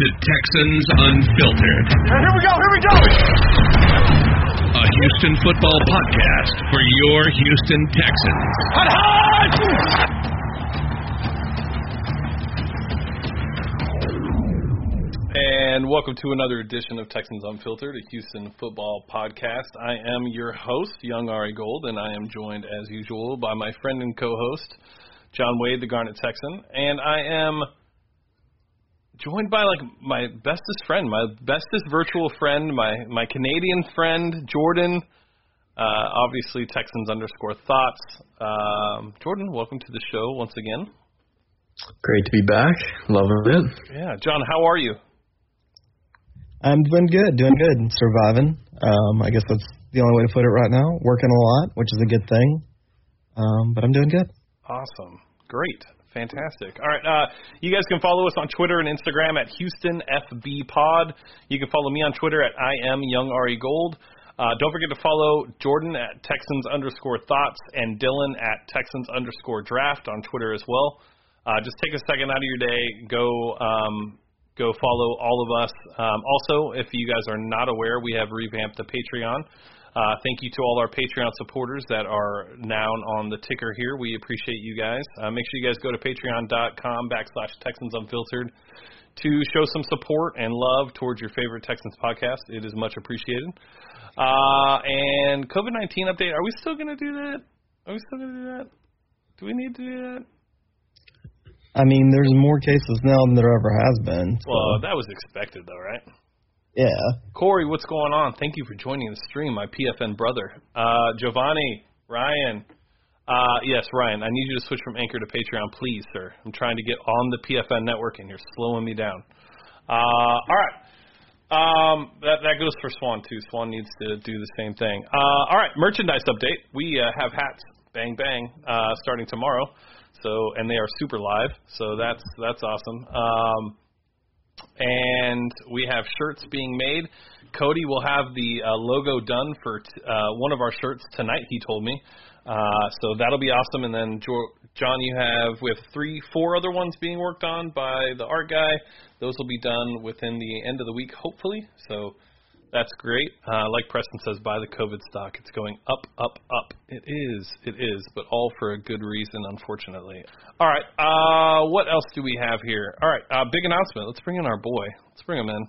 to Texans Unfiltered. Here we go, here we go! A Houston football podcast for your Houston Texans. Hot, hot! And welcome to another edition of Texans Unfiltered, a Houston football podcast. I am your host, Young Ari Gold, and I am joined, as usual, by my friend and co-host, John Wade, the Garnet Texan, and I am joined by my bestest friend, virtual friend, my Canadian friend, Jordan. Obviously, Texans_thoughts. Jordan, welcome to the show once again. Great to be back. Loving it. Yeah, John, how are you? I'm doing good, surviving. I guess that's the only way to put it right now. Working a lot, which is a good thing, but I'm doing good. Awesome. Great. Fantastic. All right. You guys can follow us on Twitter and Instagram at HoustonFBPod. You can follow me on Twitter at IamYoungAriGold. Don't forget to follow Jordan at Texans_thoughts and Dylan at Texans_draft on Twitter as well. Just take a second out of your day. Go follow all of us. Also, if you guys are not aware, we have revamped the Patreon. Thank you to all our Patreon supporters that are now on the ticker here. We appreciate you guys. Make sure you guys go to patreon.com/TexansUnfiltered to show some support and love towards your favorite Texans podcast. It is much appreciated. And COVID-19 update. Are we still going to do that? Do we need to do that? I mean, there's more cases now than there ever has been. So. Well, that was expected, though, right? Yeah. Corey, what's going on? Thank you for joining the stream, my PFN brother. Giovanni, Ryan. Yes, Ryan, I need you to switch from Anchor to Patreon, please, sir. I'm trying to get on the PFN network, and you're slowing me down. All right. That goes for Swan, too. Swan needs to do the same thing. All right, merchandise update. We have hats, bang, bang, starting tomorrow. So, and they are super live, so that's awesome. And we have shirts being made. Cody will have the logo done for one of our shirts tonight, he told me. So that'll be awesome. And then, John, we have 3-4 other ones being worked on by the art guy. Those will be done within the end of the week, hopefully. So that's great. Like Preston says, buy the COVID stock. It's going up, up, up. It is, but all for a good reason, unfortunately. All right, what else do we have here? All right, big announcement. Let's bring in our boy. Let's bring him in.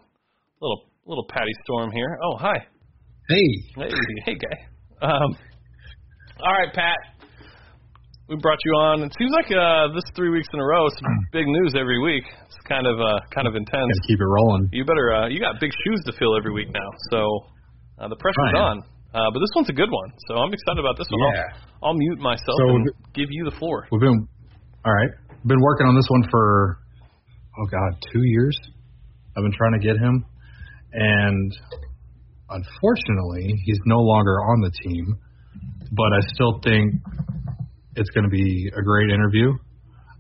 Little Patty Storm here. Oh, hi. Hey, guy. All right, Pat. We brought you on. It seems like this 3 weeks in a row, it's big news every week. It's kind of intense. Gotta keep it rolling. You better. You got big shoes to fill every week now, so the pressure's on. But this one's a good one, so I'm excited about this one. Yeah. I'll mute myself and give you the floor. Been working on this one for 2 years. I've been trying to get him, and unfortunately, he's no longer on the team. But I still think it's going to be a great interview.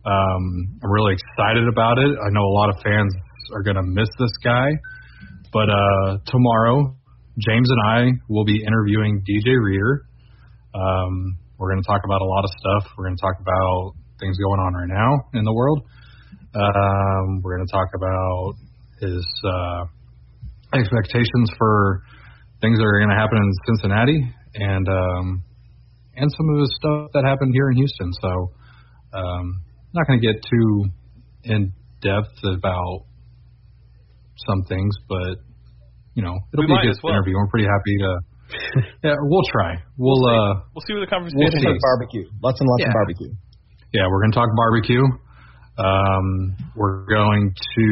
I'm really excited about it. I know a lot of fans are going to miss this guy, but tomorrow, James and I will be interviewing DJ Reader. We're going to talk about a lot of stuff. We're going to talk about things going on right now in the world. We're going to talk about his expectations for things that are going to happen in Cincinnati and some of his stuff that happened here in Houston. So not going to get too in-depth about some things, but, you know, it'll be a good interview. I'm pretty happy to – yeah, we'll try. We'll see what the conversation is. We'll talk barbecue. Lots and lots of barbecue. Yeah, we're going to talk barbecue. We're going to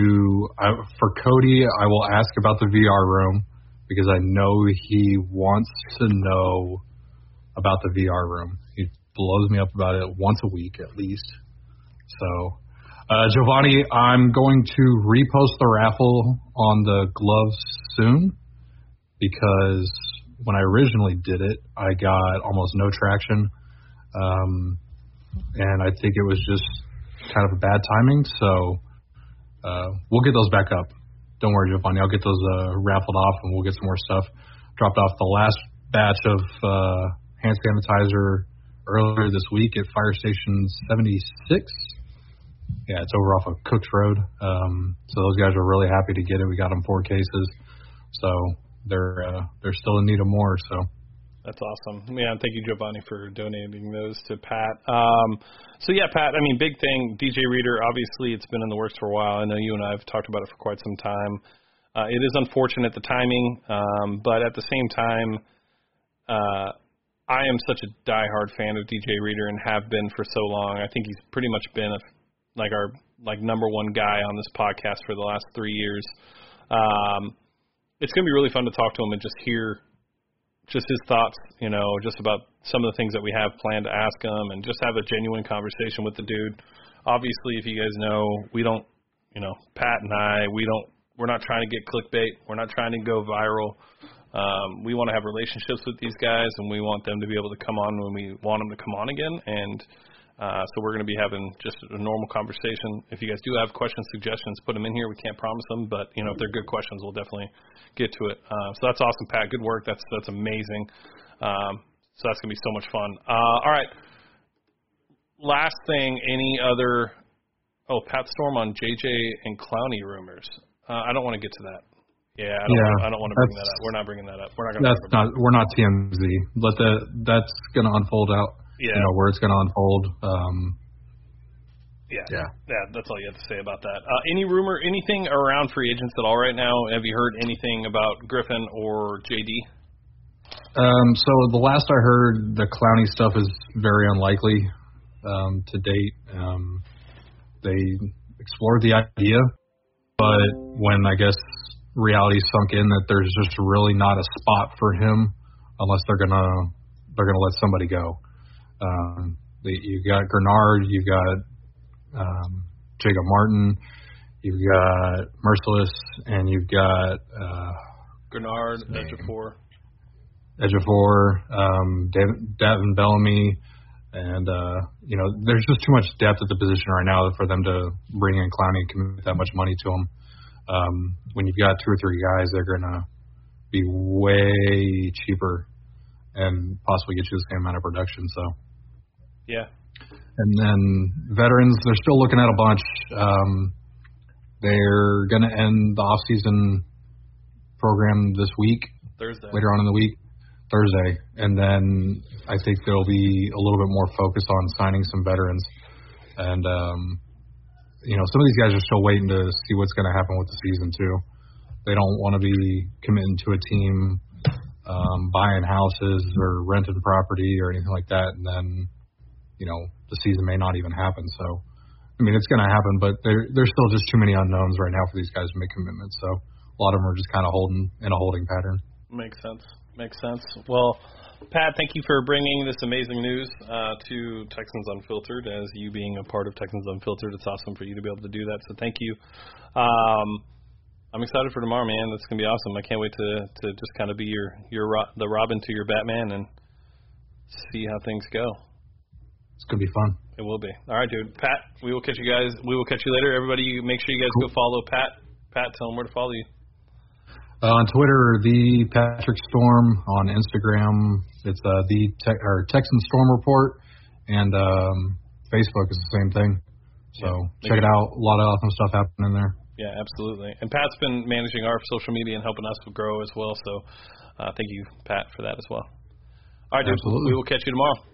– for Cody, I will ask about the VR room because I know he wants to know – about the VR room. He blows me up about it once a week at least. So, Giovanni, I'm going to repost the raffle on the gloves soon because when I originally did it, I got almost no traction. And I think it was just kind of a bad timing. So, we'll get those back up. Don't worry, Giovanni. I'll get those raffled off and we'll get some more stuff. Dropped off the last batch of hand sanitizer earlier this week at Fire Station 76, Yeah, it's over off of Cooks Road. So those guys are really happy to get it. We got them 4 cases. So they're still in need of more. So that's awesome. Yeah, and thank you, Giovanni, for donating those to Pat. So, yeah, Pat, I mean, big thing, DJ Reader, obviously it's been in the works for a while. I know you and I have talked about it for quite some time. It is unfortunate, the timing, but at the same time, I am such a diehard fan of DJ Reader and have been for so long. I think he's pretty much been our number one guy on this podcast for the last 3 years. It's going to be really fun to talk to him and just hear just his thoughts, just about some of the things that we have planned to ask him and just have a genuine conversation with the dude. Obviously, if you guys know, we don't, Pat and I, we're not trying to get clickbait. We're not trying to go viral. We want to have relationships with these guys, and we want them to be able to come on when we want them to come on again. And so we're going to be having just a normal conversation. If you guys do have questions, suggestions, put them in here. We can't promise them, but, if they're good questions, we'll definitely get to it. So that's awesome, Pat. Good work. That's amazing. So that's going to be so much fun. All right. Last thing, any other – Pat Storm on JJ and Clowney rumors. I don't want to get to that. Yeah, I don't want to bring that up. We're not bringing that up. We're not going to. We're not TMZ. That's going to unfold out. Yeah. Where it's going to unfold. That's all you have to say about that. Any rumor, anything around free agents at all right now? Have you heard anything about Griffen or JD? So the last I heard, the Clowney stuff is very unlikely to date. They explored the idea, but when I guess reality sunk in that there's just really not a spot for him, unless they're gonna let somebody go. You've got Greenard, you've got Jacob Martin, you've got Merciless, and you've got Greenard, Ejiofor, Davin Bellamy, and there's just too much depth at the position right now for them to bring in Clowney and commit that much money to him. When you've got 2 or 3 guys, they're gonna be way cheaper and possibly get you the same amount of production. So. Yeah. And then veterans, they're still looking at a bunch. They're going to end the off-season program this week. Later on in the week. Thursday. And then I think there'll be a little bit more focus on signing some veterans. And, some of these guys are still waiting to see what's going to happen with the season, too. They don't want to be committing to a team, buying houses or renting property or anything like that. And then the season may not even happen. So, I mean, it's going to happen, but there's still just too many unknowns right now for these guys to make commitments. So a lot of them are just kind of holding in a holding pattern. Makes sense. Well, Pat, thank you for bringing this amazing news to Texans Unfiltered. As you being a part of Texans Unfiltered, it's awesome for you to be able to do that. So thank you. I'm excited for tomorrow, man. That's going to be awesome. I can't wait to just kind of be the Robin to your Batman and see how things go. It's going to be fun. It will be. All right, dude. Pat, we will catch you guys. We will catch you later. Everybody, make sure you guys go follow Pat. Pat, tell him where to follow you. On Twitter, the Patrick Storm. On Instagram, it's the Texan Storm Report. And Facebook is the same thing. So check it out. A lot of awesome stuff happening there. Yeah, absolutely. And Pat's been managing our social media and helping us grow as well. So thank you, Pat, for that as well. All right, dude. Absolutely. We will catch you tomorrow.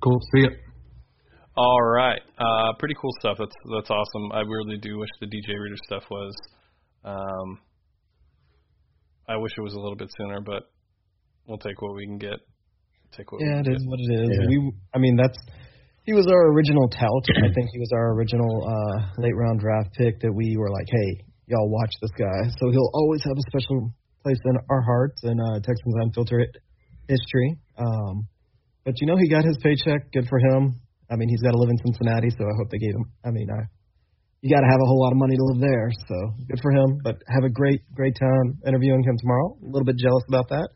Cool. See ya. All right. Pretty cool stuff. That's awesome. I really do wish the DJ Reader stuff was. I wish it was a little bit sooner, but we'll take what we can get. It is what it is. Yeah. He was our original tout. I think he was our original late round draft pick that we were like, hey, y'all watch this guy. So he'll always have a special place in our hearts and Texans Unfiltered history. But, he got his paycheck. Good for him. I mean, he's got to live in Cincinnati, so I hope they gave him. You got to have a whole lot of money to live there, so good for him. But have a great, great time interviewing him tomorrow. A little bit jealous about that,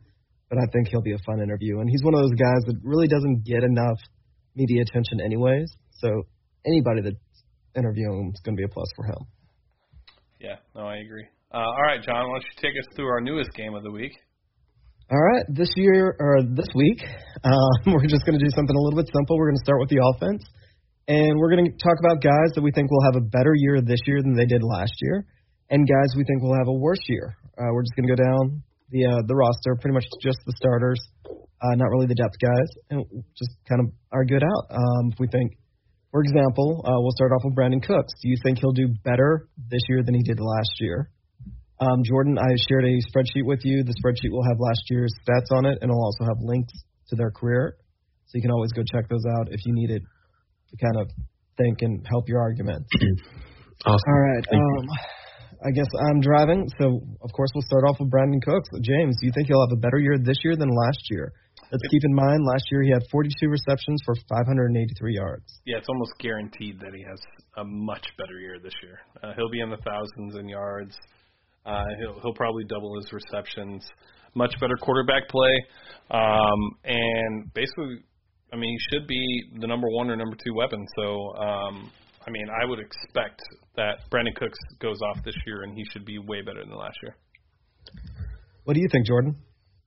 but I think he'll be a fun interview. And he's one of those guys that really doesn't get enough media attention anyways, so anybody that's interviewing him is going to be a plus for him. Yeah, no, I agree. All right, John, why don't you take us through our newest game of the week? All right, this week, we're just going to do something a little bit simple. We're going to start with the offense, And we're going to talk about guys that we think will have a better year this year than they did last year, and guys we think will have a worse year. We're just going to go down the roster, pretty much just the starters, not really the depth guys, and just kind of argue it out. If we think, for example, we'll start off with Brandon Cooks. Do you think he'll do better this year than he did last year? Jordan, I shared a spreadsheet with you. The spreadsheet will have last year's stats on it, and it'll also have links to their career. So you can always go check those out if you need it to kind of think and help your argument. Awesome. All right. I guess I'm driving, so of course we'll start off with Brandon Cooks. James, do you think he'll have a better year this year than last year? Let's keep in mind, last year he had 42 receptions for 583 yards. Yeah, it's almost guaranteed that he has a much better year this year. He'll be in the thousands in yards. He'll probably double his receptions. Much better quarterback play. And basically, I mean, he should be the number one or number two weapon. So, I mean, I would expect that Brandon Cooks goes off this year and he should be way better than last year. What do you think, Jordan?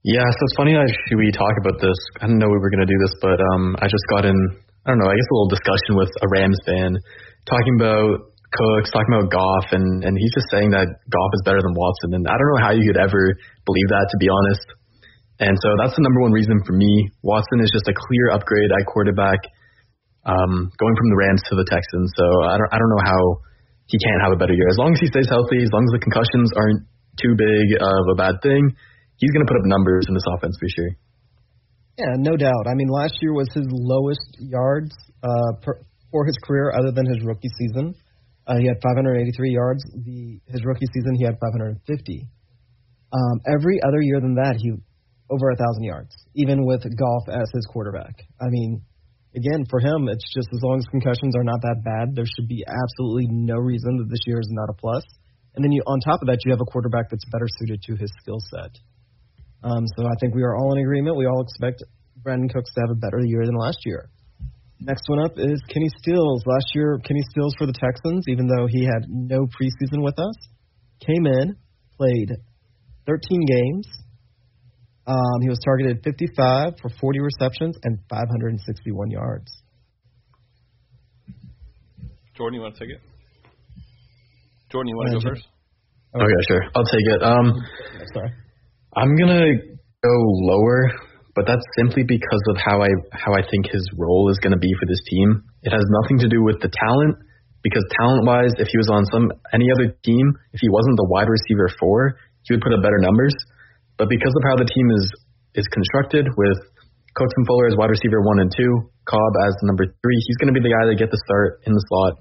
Yeah, so it's funny we talk about this. I didn't know we were going to do this, but I just got in, I don't know, I guess a little discussion with a Rams fan talking about Cooks, talking about Goff, and he's just saying that Goff is better than Watson. And I don't know how you could ever believe that, to be honest. And so that's the number one reason for me. Watson is just a clear upgrade at quarterback. Going from the Rams to the Texans, so I don't know how he can't have a better year. As long as he stays healthy, as long as the concussions aren't too big of a bad thing, he's going to put up numbers in this offense for sure. Yeah, no doubt. I mean, last year was his lowest yards for his career other than his rookie season. He had 583 yards. His rookie season, he had 550. Every other year than that, he over 1,000 yards, even with Goff as his quarterback. I mean, again, for him, it's just as long as concussions are not that bad, there should be absolutely no reason that this year is not a plus. And then on top of that, you have a quarterback that's better suited to his skill set. So I think we are all in agreement. We all expect Brandon Cooks to have a better year than last year. Next one up is Kenny Stills. Last year, Kenny Stills for the Texans, even though he had no preseason with us, came in, played 13 games. He was targeted 55 for 40 receptions and 561 yards. Jordan, you want to take it? Jordan, you want to go first? Okay, sure. I'll take it. Sorry. I'm going to go lower, but that's simply because of how I think his role is going to be for this team. It has nothing to do with the talent, because talent-wise, if he was on any other team, if he wasn't the wide receiver 4, he would put up better numbers. But because of how the team is constructed, with Cooks and Fuller as wide receiver 1 and 2, Cobb as the number 3, he's going to be the guy that gets the start in the slot.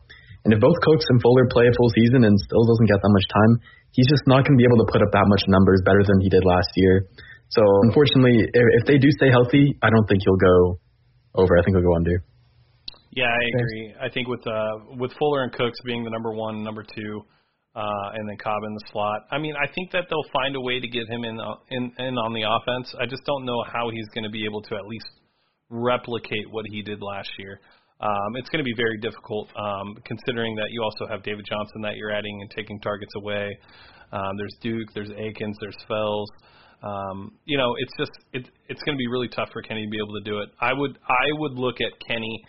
And if both Cooks and Fuller play a full season and Stills doesn't get that much time, he's just not going to be able to put up that much numbers better than he did last year. So, unfortunately, if they do stay healthy, I don't think he'll go over. I think he'll go under. Yeah, I agree. I think with Fuller and Cooks being the number 1, number 2, and then Cobb in the slot. I mean, I think that they'll find a way to get him in on the offense. I just don't know how he's going to be able to at least replicate what he did last year. It's going to be very difficult, considering that you also have David Johnson that you're adding and taking targets away. There's Duke, there's Akins, there's Fells. You know, it's going to be really tough for Kenny to be able to do it. I would look at Kenny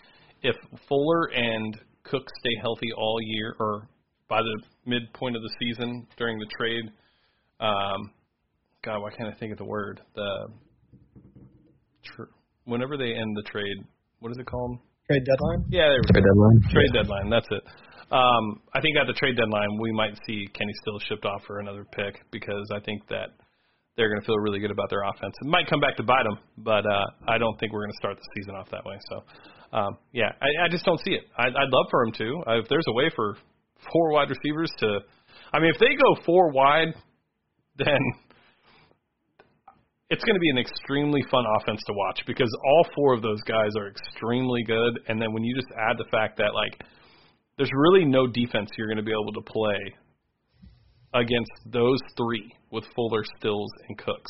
if Fuller and Cook stay healthy all year, or by the midpoint of the season during the trade. God, why can't I think of the word? Whenever they end the trade, what is it called? Trade deadline? Yeah, there we go. Trade deadline, that's it. I think at the trade deadline, we might see Kenny Stills shipped off for another pick, because I think that they're going to feel really good about their offense. It might come back to bite them, but I don't think we're going to start the season off that way. So, yeah, I just don't see it. I'd love for him to. If there's a way for 4 wide receivers to – I mean, if they go 4 wide, then it's going to be an extremely fun offense to watch, because all 4 of those guys are extremely good. And then when you just add the fact that, like, there's really no defense you're going to be able to play against those 3 with Fuller, Stills, and Cooks.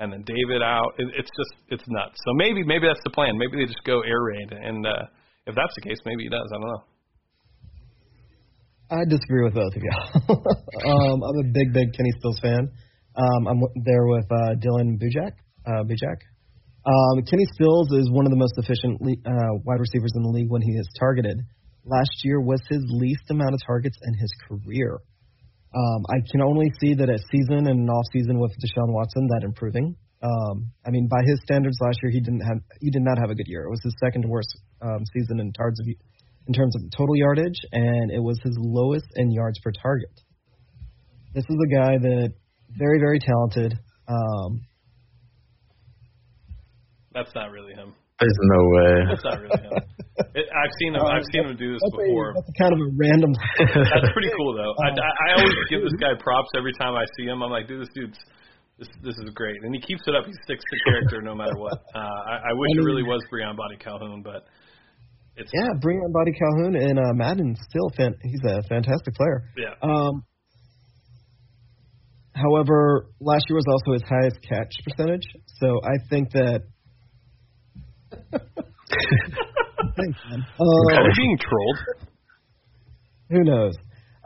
And then David out. It's just – it's nuts. So maybe that's the plan. Maybe they just go air raid. And if that's the case, maybe he does. I don't know. I disagree with both of y'all. I'm a big Kenny Stills fan. I'm there with Dylan Bujak. Kenny Stills is one of the most efficient wide receivers in the league when he is targeted. Last year was his least amount of targets in his career. I can only see that a season and an off season with Deshaun Watson that improving. I mean, by his standards, last year he did not have a good year. It was his second worst season in terms of total yardage, and it was his lowest in yards per target. This is a guy that very, very talented. That's not really him. There's no way. That's not really him. I've seen him do this before. That's kind of a random. That's pretty cool though. I always give this guy props every time I see him. I'm like, dude, this is great, and he keeps it up. He sticks to character no matter what. I wish it really was Breon Body Calhoun, but. Breon Body Calhoun and Madden still. He's a fantastic player. Yeah. However, last year was also his highest catch percentage, so I think that. Thanks, man. Are we being trolled? Who knows?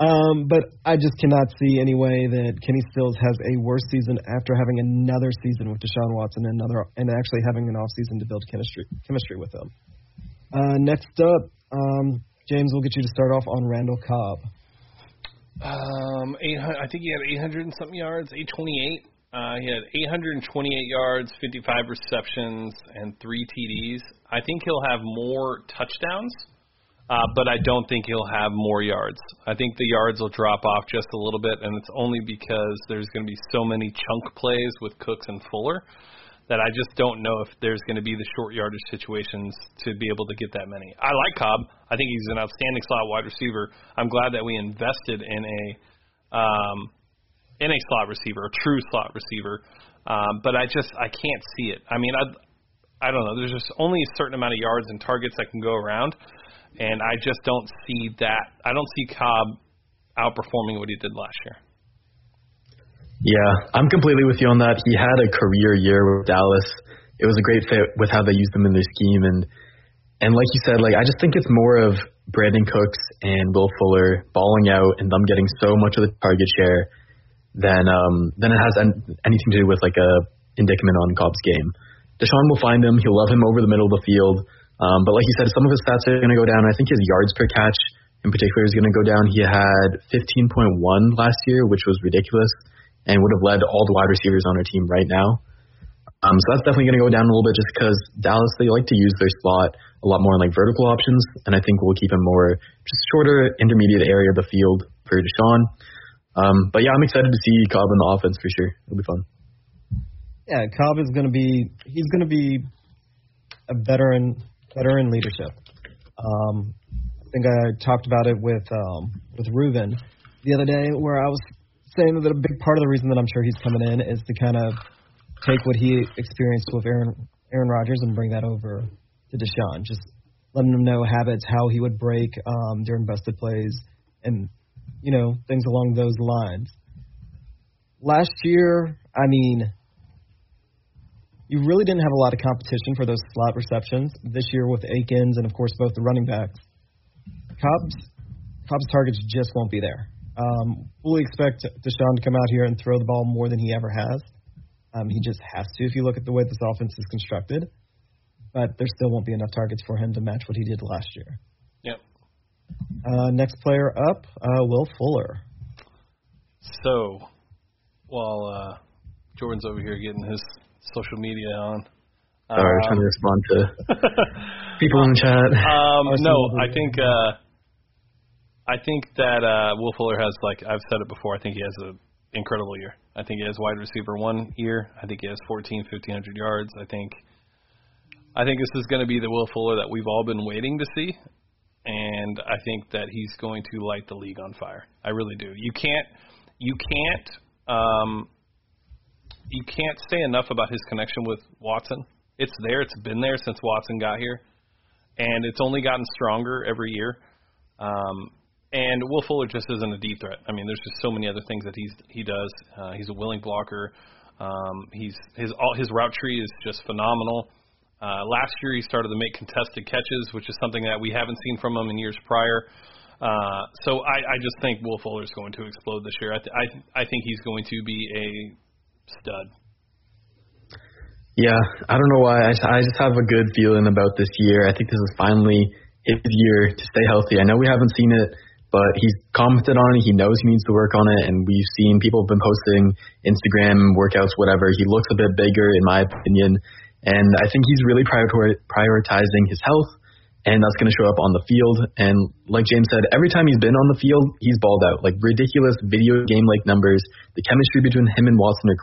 But I just cannot see any way that Kenny Stills has a worse season after having another season with Deshaun Watson and actually having an off season to build chemistry with him. Next up, James, we'll get you to start off on Randall Cobb. I think he had 800 and something yards, 828. He had 828 yards, 55 receptions, and 3 TDs. I think he'll have more touchdowns, but I don't think he'll have more yards. I think the yards will drop off just a little bit, and it's only because there's going to be so many chunk plays with Cooks and Fuller that I just don't know if there's going to be the short yardage situations to be able to get that many. I like Cobb. I think he's an outstanding slot wide receiver. I'm glad that we invested in a slot receiver, a true slot receiver. But I can't see it. I mean, I don't know. There's just only a certain amount of yards and targets that can go around, and I just don't see that. I don't see Cobb outperforming what he did last year. Yeah, I'm completely with you on that. He had a career year with Dallas. It was a great fit with how they used him in their scheme. And like you said, like I just think it's more of Brandon Cooks and Will Fuller balling out and them getting so much of the target share than it has anything to do with like a indictment on Cobb's game. Deshaun will find him. He'll love him over the middle of the field. But like you said, some of his stats are going to go down. I think his yards per catch in particular is going to go down. He had 15.1 last year, which was ridiculous, and would have led all the wide receivers on our team right now. So that's definitely going to go down a little bit just because Dallas, they like to use their slot a lot more in like vertical options, and I think we'll keep him more just shorter, intermediate area of the field for Deshaun. But yeah, I'm excited to see Cobb in the offense for sure. It'll be fun. Yeah, Cobb is going to be – he's going to be a veteran leadership. I think I talked about it with Reuben the other day where I was – saying that a big part of the reason that I'm sure he's coming in is to kind of take what he experienced with Aaron Rodgers and bring that over to Deshaun. Just letting him know habits, how he would break during busted plays and, you know, things along those lines. Last year, I mean, you really didn't have a lot of competition for those slot receptions. This year with Akins and, of course, both the running backs, Cobb's targets just won't be there. Fully expect Deshaun to come out here and throw the ball more than he ever has. He just has to if you look at the way this offense is constructed. But there still won't be enough targets for him to match what he did last year. Yep. Next player up, Will Fuller. So, while Jordan's over here getting his social media on. Sorry, trying to respond to people in the chat. I think... I think that Will Fuller has, like I've said it before, I think he has an incredible year. I think he has wide receiver 1 year. I think he has 1,500 yards. I think this is going to be the Will Fuller that we've all been waiting to see, and I think that he's going to light the league on fire. I really do. You can't say enough about his connection with Watson. It's there. It's been there since Watson got here, and it's only gotten stronger every year. And Will Fuller just isn't a deep threat. I mean, there's just so many other things that he does. He's a willing blocker. His route tree is just phenomenal. Last year he started to make contested catches, which is something that we haven't seen from him in years prior. So I just think Will Fuller is going to explode this year. I think he's going to be a stud. Yeah, I don't know why. I just have a good feeling about this year. I think this is finally his year to stay healthy. I know we haven't seen it, but he's commented on it. He knows he needs to work on it, and we've seen people have been posting Instagram workouts, whatever. He looks a bit bigger, in my opinion, and I think he's really prioritizing his health, and that's going to show up on the field. And like James said, every time he's been on the field, he's balled out. Like, ridiculous video game-like numbers. The chemistry between him and Watson are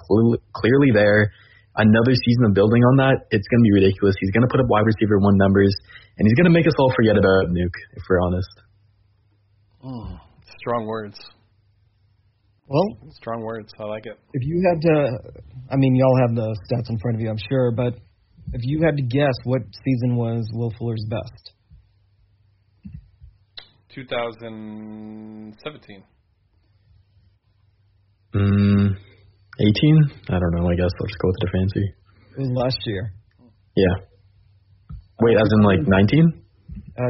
clearly there. Another season of building on that, it's going to be ridiculous. He's going to put up wide receiver one numbers, and he's going to make us all forget about Nuke, if we're honest. Mm, strong words. Well, strong words. I like it. If you had to, I mean, y'all have the stats in front of you, I'm sure, but if you had to guess, what season was Will Fuller's best? 2017. 18? I don't know, I guess. Let's go with the fancy. It was last year. Yeah. Wait, as in like 19?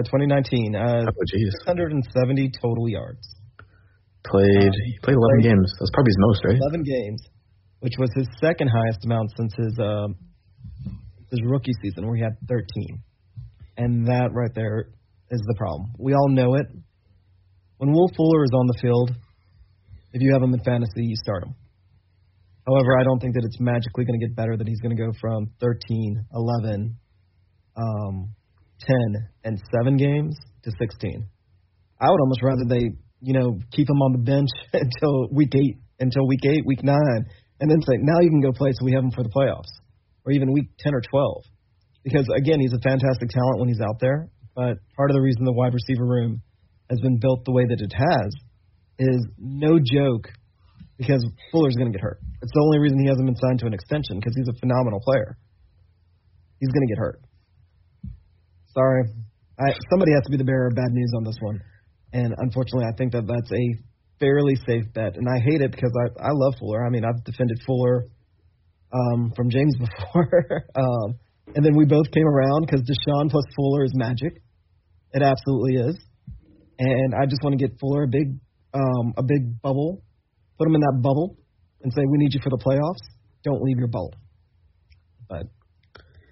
2019. 670 total yards. He played 11 games. That's probably his most, right? 11 games, which was his second highest amount since his rookie season where he had 13. And that right there is the problem. We all know it. When Will Fuller is on the field, if you have him in fantasy, you start him. However, I don't think that it's magically going to get better, that he's going to go from 13, 11, 10, and 7 games to 16. I would almost rather they, keep him on the bench until week 8, week 9, and then say, now you can go play, so we have him for the playoffs, or even week 10 or 12. Because, again, he's a fantastic talent when he's out there, but part of the reason the wide receiver room has been built the way that it has is no joke, because Fuller's going to get hurt. It's the only reason he hasn't been signed to an extension, because he's a phenomenal player. He's going to get hurt. Sorry. Somebody has to be the bearer of bad news on this one. And unfortunately, I think that that's a fairly safe bet. And I hate it because I love Fuller. I mean, I've defended Fuller from James before. And then we both came around because Deshaun plus Fuller is magic. It absolutely is. And I just want to get Fuller a big bubble. Put him in that bubble and say, we need you for the playoffs. Don't leave your bubble. But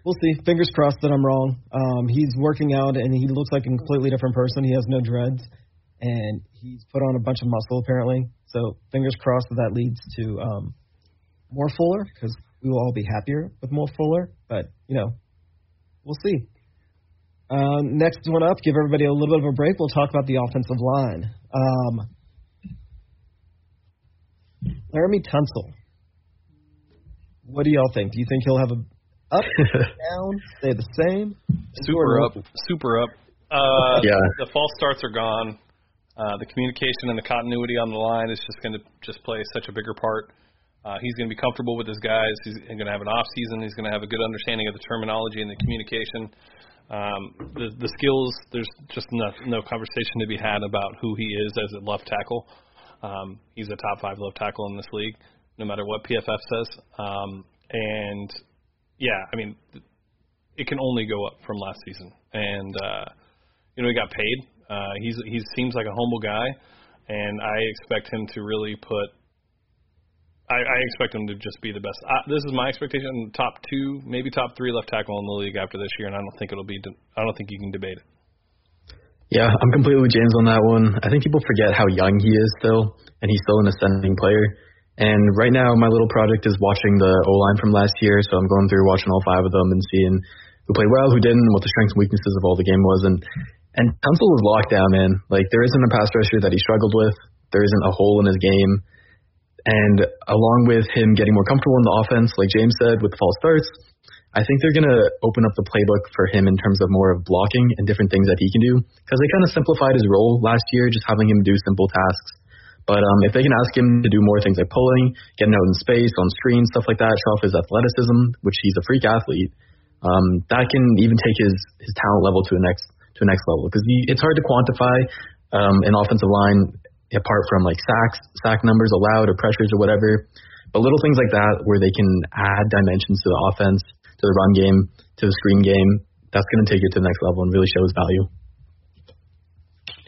we'll see. Fingers crossed that I'm wrong. He's working out, and he looks like a completely different person. He has no dreads, and he's put on a bunch of muscle apparently. So fingers crossed that leads to more Fuller, because we will all be happier with more Fuller. But, we'll see. Next one up, give everybody a little bit of a break. We'll talk about the offensive line. Laramie Tunsil. What do y'all think? Do you think he'll have a up, down, stay the same? Super up. Yeah. The false starts are gone. The communication and the continuity on the line is just going to play such a bigger part. He's going to be comfortable with his guys. He's going to have an off season. He's going to have a good understanding of the terminology and the communication. The skills. There's just no conversation to be had about who he is as a left tackle. He's a top 5 left tackle in this league, no matter what PFF says. And, yeah, I mean, it can only go up from last season. And, he got paid. He seems like a humble guy, and I expect him to really put – I expect him to just be the best. This is my expectation, top 2, maybe top 3 left tackle in the league after this year, and I don't think I don't think you can debate it. Yeah, I'm completely with James on that one. I think people forget how young he is still, and he's still an ascending player. And right now, my little project is watching the O-line from last year, so I'm going through watching all 5 of them and seeing who played well, who didn't, what the strengths and weaknesses of all the game was. And Tunsil was locked down, man. Like, there isn't a pass rusher that he struggled with. There isn't a hole in his game. And along with him getting more comfortable in the offense, like James said, with the false starts, I think they're going to open up the playbook for him in terms of more of blocking and different things that he can do, because they kind of simplified his role last year, just having him do simple tasks. But if they can ask him to do more things like pulling, getting out in space, on screen, stuff like that, show off his athleticism, which he's a freak athlete, that can even take his talent level to a next level, because it's hard to quantify an offensive line apart from like sack numbers allowed or pressures or whatever. But little things like that where they can add dimensions to the offense, to the run game, to the screen game, that's going to take it to the next level and really show his value.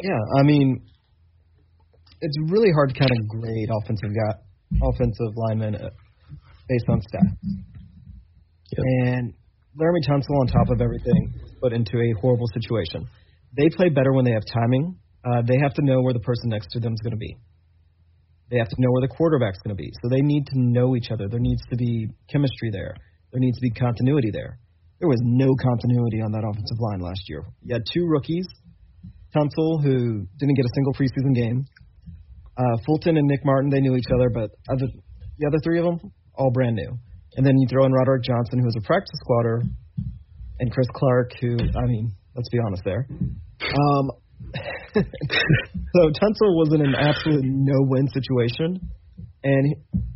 Yeah, I mean, it's really hard to kind of grade offensive linemen based on stats. Yep. And Laramie Tunsil, on top of everything, was put into a horrible situation. They play better when they have timing. They have to know where the person next to them is going to be. They have to know where the quarterback's going to be. So they need to know each other. There needs to be chemistry there. There needs to be continuity there. There was no continuity on that offensive line last year. You had two rookies, Tunsil, who didn't get a single preseason game. Fulton and Nick Martin, they knew each other, but the other three of them, all brand new. And then you throw in Roderick Johnson, who was a practice squatter, and Chris Clark, who, I mean, let's be honest there. So Tunsil was in an absolute no-win situation. And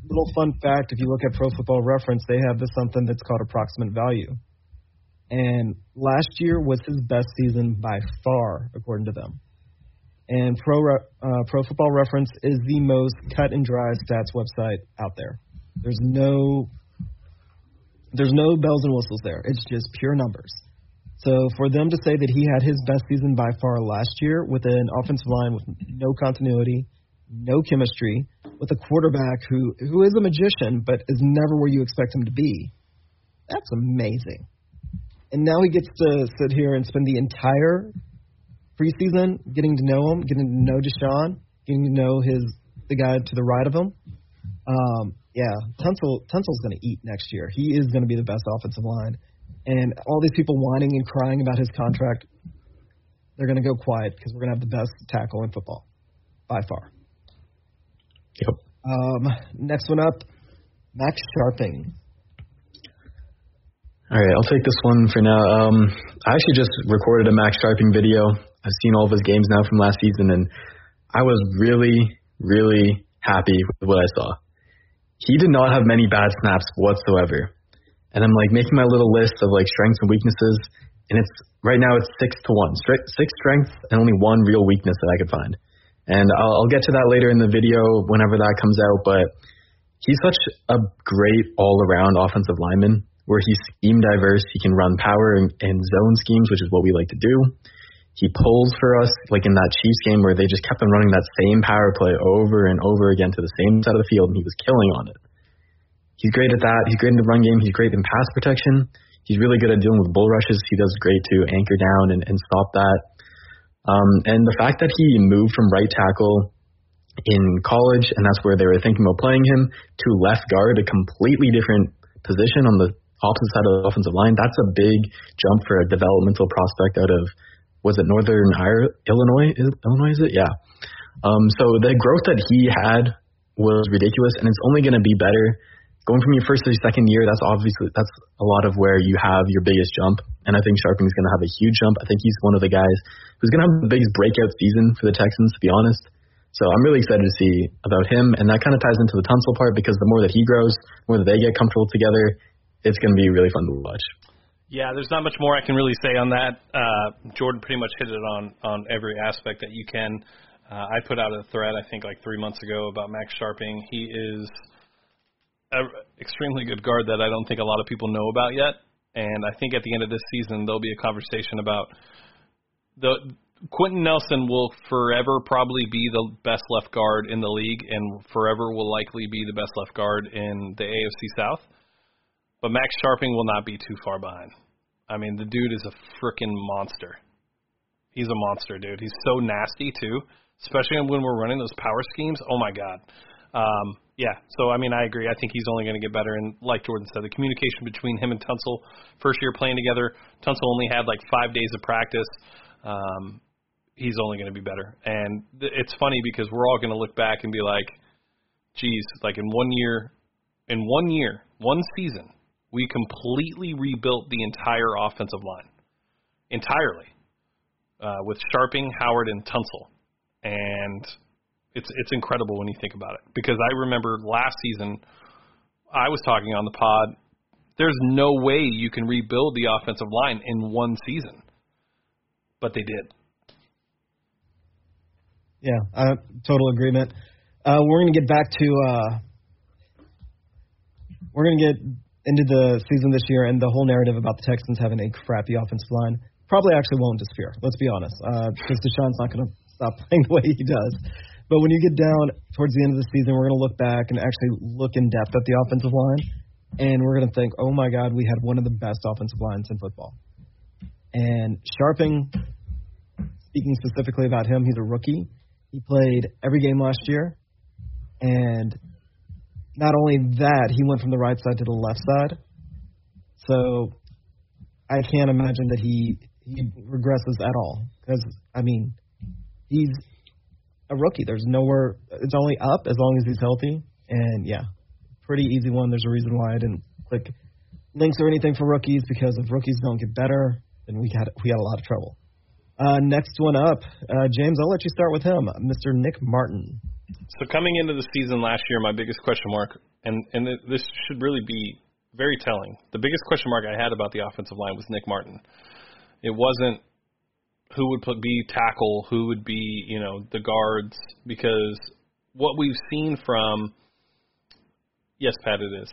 little fun fact, if you look at Pro Football Reference, they have this something that's called approximate value. And last year was his best season by far, according to them. And Pro Football Reference is the most cut-and-dried stats website out there. There's no bells and whistles there. It's just pure numbers. So for them to say that he had his best season by far last year with an offensive line with no continuity, no chemistry, with a quarterback who is a magician but is never where you expect him to be, that's amazing. And now he gets to sit here and spend the entire preseason getting to know him, getting to know Deshaun, getting to know the guy to the right of him. Yeah, Tunsil's going to eat next year. He is going to be the best offensive line. And all these people whining and crying about his contract, they're going to go quiet because we're going to have the best tackle in football by far. Yep. Next one up, Max Scharping. All right, I'll take this one for now. I actually just recorded a Max Scharping video. I've seen all of his games now from last season, and I was really, really happy with what I saw. He did not have many bad snaps whatsoever. And I'm, like, making my little list of, like, strengths and weaknesses, and it's right now it's 6-1. Six strengths and only one real weakness that I could find. And I'll get to that later in the video whenever that comes out, but he's such a great all-around offensive lineman where he's scheme diverse. He can run power and zone schemes, which is what we like to do. He pulls for us, like in that Chiefs game where they just kept on running that same power play over and over again to the same side of the field, and he was killing on it. He's great at that. He's great in the run game. He's great in pass protection. He's really good at dealing with bull rushes. He does great to anchor down and stop that. And the fact that he moved from right tackle in college, and that's where they were thinking about playing him, to left guard, a completely different position on the opposite side of the offensive line, that's a big jump for a developmental prospect out of, was it Northern Illinois? Illinois, is it? Yeah. So the growth that he had was ridiculous, and it's only going to be better. Going from your first to your second year, that's a lot of where you have your biggest jump, and I think Sharping's going to have a huge jump. I think he's one of the guys who's going to have the biggest breakout season for the Texans, to be honest. So I'm really excited to see about him, and that kind of ties into the Tunsil part because the more that he grows, the more that they get comfortable together, it's going to be really fun to watch. Yeah, there's not much more I can really say on that. Jordan pretty much hit it on every aspect that you can. I put out a thread, I think, like 3 months ago about Max Scharping. He is an extremely good guard that I don't think a lot of people know about yet, and I think at the end of this season there'll be a conversation about Quentin Nelson will forever probably be the best left guard in the league and forever will likely be the best left guard in the AFC South, but Max Scharping will not be too far behind. I mean, the dude is a freaking monster. He's a monster, dude. He's so nasty, too, especially when we're running those power schemes. Oh, my God. Yeah, so, I mean, I agree. I think he's only going to get better. And like Jordan said, the communication between him and Tunsil, first year playing together, Tunsil only had like 5 days of practice. He's only going to be better. And it's funny because we're all going to look back and be like, geez, like in 1 year, one season, we completely rebuilt the entire offensive line entirely with Scharping, Howard, and Tunsil. And It's incredible when you think about it because I remember last season I was talking on the pod, there's no way you can rebuild the offensive line in one season, but they did. Yeah, total agreement. We're going to get back to we're going to get into the season this year and the whole narrative about the Texans having a crappy offensive line probably actually won't disappear, let's be honest, because Deshaun's not going to stop playing the way he does. But when you get down towards the end of the season, we're going to look back and actually look in depth at the offensive line and we're going to think, oh, my God, we had one of the best offensive lines in football. And Scharping, speaking specifically about him, he's a rookie. He played every game last year, and not only that, he went from the right side to the left side. So I can't imagine that he regresses at all because, I mean, he's a rookie. There's nowhere – it's only up as long as he's healthy. And, yeah, pretty easy one. There's a reason why I didn't click links or anything for rookies because if rookies don't get better, then we had a lot of trouble. Next one up, James, I'll let you start with him, Mr. Nick Martin. So coming into the season last year, my biggest question mark, and this should really be very telling, the biggest question mark I had about the offensive line was Nick Martin. It wasn't who would be tackle, who would be, you know, the guards, because what we've seen from – yes, Pat, it is.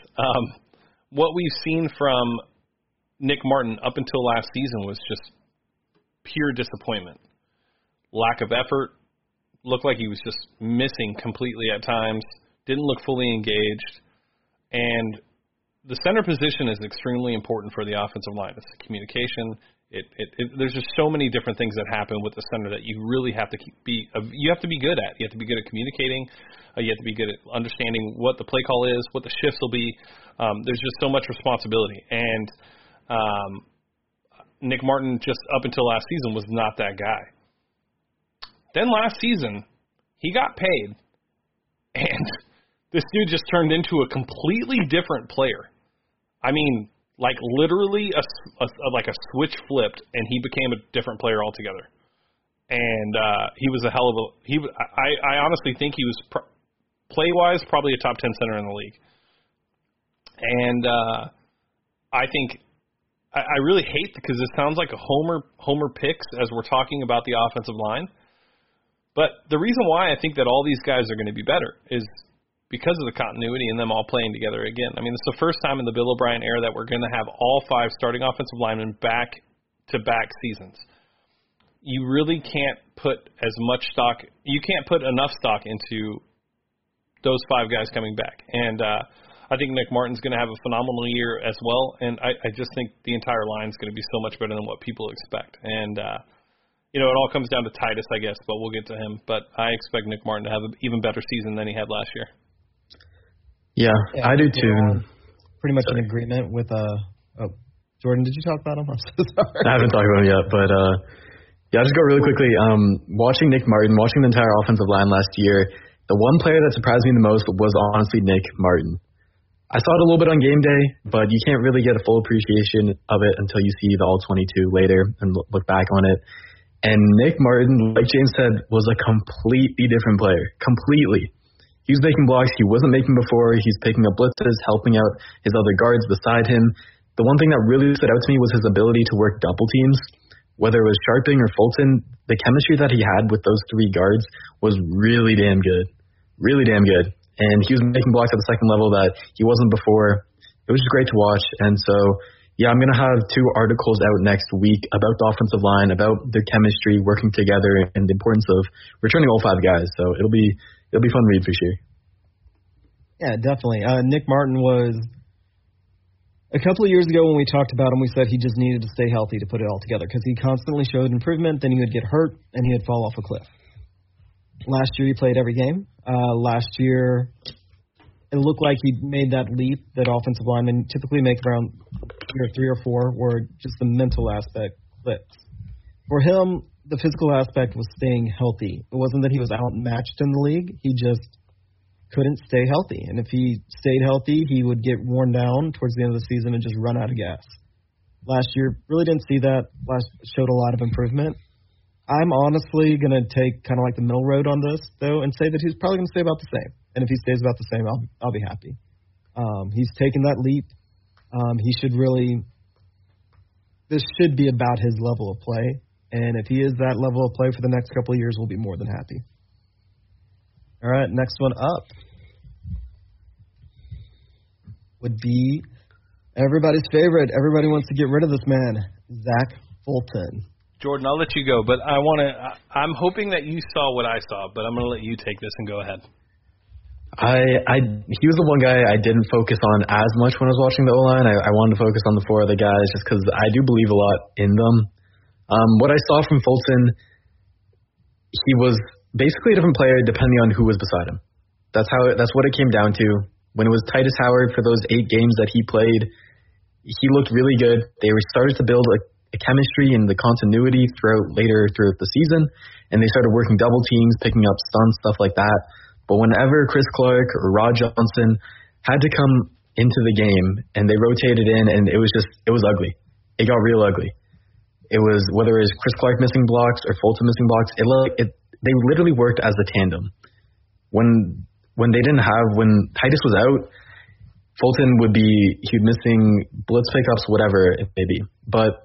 What we've seen from Nick Martin up until last season was just pure disappointment, lack of effort, looked like he was just missing completely at times, didn't look fully engaged, and the center position is extremely important for the offensive line. It's the communication. There's just so many different things that happen with the center that you really have to you have to be good at. You have to be good at communicating. You have to be good at understanding what the play call is, what the shifts will be. There's just so much responsibility, and Nick Martin just up until last season was not that guy. Then last season, he got paid, and this dude just turned into a completely different player. I mean, like literally like a switch flipped, and he became a different player altogether. And he was a hell of a – I honestly think he was, play-wise, probably a top 10 center in the league. And I think – I really hate because it sounds like a homer picks as we're talking about the offensive line. But the reason why I think that all these guys are going to be better is because of the continuity and them all playing together again. I mean, it's the first time in the Bill O'Brien era that we're going to have all five starting offensive linemen back-to-back seasons. You really can't put as much stock – you can't put enough stock into those five guys coming back. And I think Nick Martin's going to have a phenomenal year as well, and I just think the entire line's going to be so much better than what people expect. And, you know, it all comes down to Tytus, I guess, but we'll get to him. But I expect Nick Martin to have an even better season than he had last year. Yeah, I do too. Pretty much in agreement with Jordan, did you talk about him? I'm so sorry. I haven't talked about him yet, but yeah, I'll just go really quickly. Watching Nick Martin, watching the entire offensive line last year, the one player that surprised me the most was honestly Nick Martin. I saw it a little bit on game day, but you can't really get a full appreciation of it until you see the All-22 later and look back on it. And Nick Martin, like James said, was a completely different player. Completely. He was making blocks he wasn't making before. He's picking up blitzes, helping out his other guards beside him. The one thing that really stood out to me was his ability to work double teams. Whether it was Scharping or Fulton, the chemistry that he had with those three guards was really damn good. Really damn good. And he was making blocks at the second level that he wasn't before. It was just great to watch. And so, yeah, I'm going to have two articles out next week about the offensive line, about their chemistry, working together, and the importance of returning all five guys. So it'll be fun read for sure. Yeah, definitely. Nick Martin was a couple of years ago when we talked about him, we said he just needed to stay healthy to put it all together because he constantly showed improvement. Then he would get hurt and he would fall off a cliff. Last year he played every game. Last year it looked like he made that leap that offensive linemen typically make around year three or four where just the mental aspect flips. For him, the physical aspect was staying healthy. It wasn't that he was outmatched in the league. He just couldn't stay healthy. And if he stayed healthy, he would get worn down towards the end of the season and just run out of gas. Last year, really didn't see that. Last showed a lot of improvement. I'm honestly going to take kind of like the middle road on this, though, and say that he's probably going to stay about the same. And if he stays about the same, I'll be happy. He's taken that leap. He should really – this should be about his level of play. And if he is that level of play for the next couple of years, we'll be more than happy. All right, next one up would be everybody's favorite. Everybody wants to get rid of this man, Zach Fulton. Jordan, I'll let you go, but I'm hoping that you saw what I saw, but I'm going to let you take this and go ahead. He was the one guy I didn't focus on as much when I was watching the O-line. I wanted to focus on the four other guys just because I do believe a lot in them. What I saw from Fulton, he was basically a different player depending on who was beside him. That's what it came down to. When it was Tytus Howard for those 8 games that he played, he looked really good. They started to build a chemistry and the continuity throughout the season, and they started working double teams, picking up stunts, stuff like that. But whenever Chris Clark or Rod Johnson had to come into the game and they rotated in, and it was ugly. It got real ugly. It was, whether it was Chris Clark missing blocks or Fulton missing blocks, they literally worked as a tandem. When Tytus was out, Fulton he'd missing blitz pickups, whatever it may be. But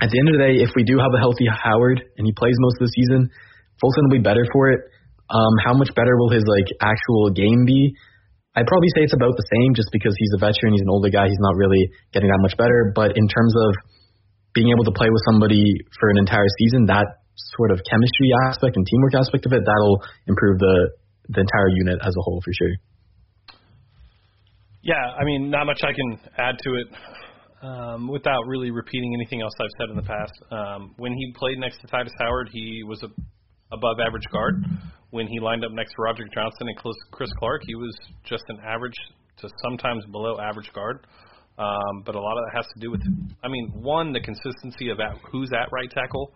at the end of the day, if we do have a healthy Howard and he plays most of the season, Fulton will be better for it. How much better will his actual game be? I'd probably say it's about the same, just because he's a veteran, he's an older guy, he's not really getting that much better. But in terms of being able to play with somebody for an entire season, that sort of chemistry aspect and teamwork aspect of it, that'll improve the entire unit as a whole for sure. Yeah, I mean, not much I can add to it without really repeating anything else I've said in the past. When he played next to Tytus Howard, he was above average guard. When he lined up next to Roger Johnson and Chris Clark, he was just an average to sometimes below average guard. But a lot of that has to do with, the consistency of who's at right tackle.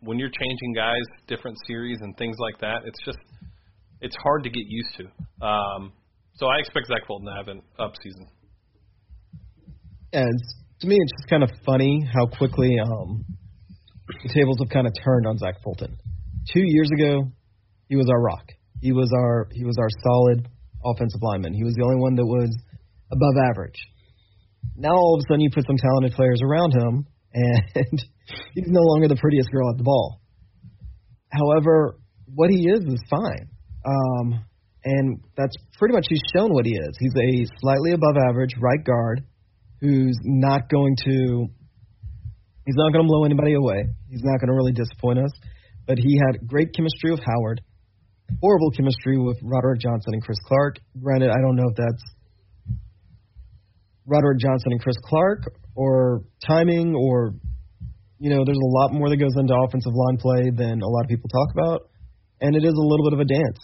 When you're changing guys, different series and things like that, it's hard to get used to. So I expect Zach Fulton to have an up season. And to me, it's just kind of funny how quickly the tables have kind of turned on Zach Fulton. 2 years ago, he was our rock. He was our solid offensive lineman. He was the only one that was above average. Now all of a sudden you put some talented players around him, and he's no longer the prettiest girl at the ball. However, what he is fine. And that's pretty much he's shown what he is. He's a slightly above average right guard who's not going to blow anybody away. He's not going to really disappoint us. But he had great chemistry with Howard, horrible chemistry with Roderick Johnson and Chris Clark. Granted, I don't know if that's Roderick Johnson and Chris Clark or timing or, there's a lot more that goes into offensive line play than a lot of people talk about. And it is a little bit of a dance.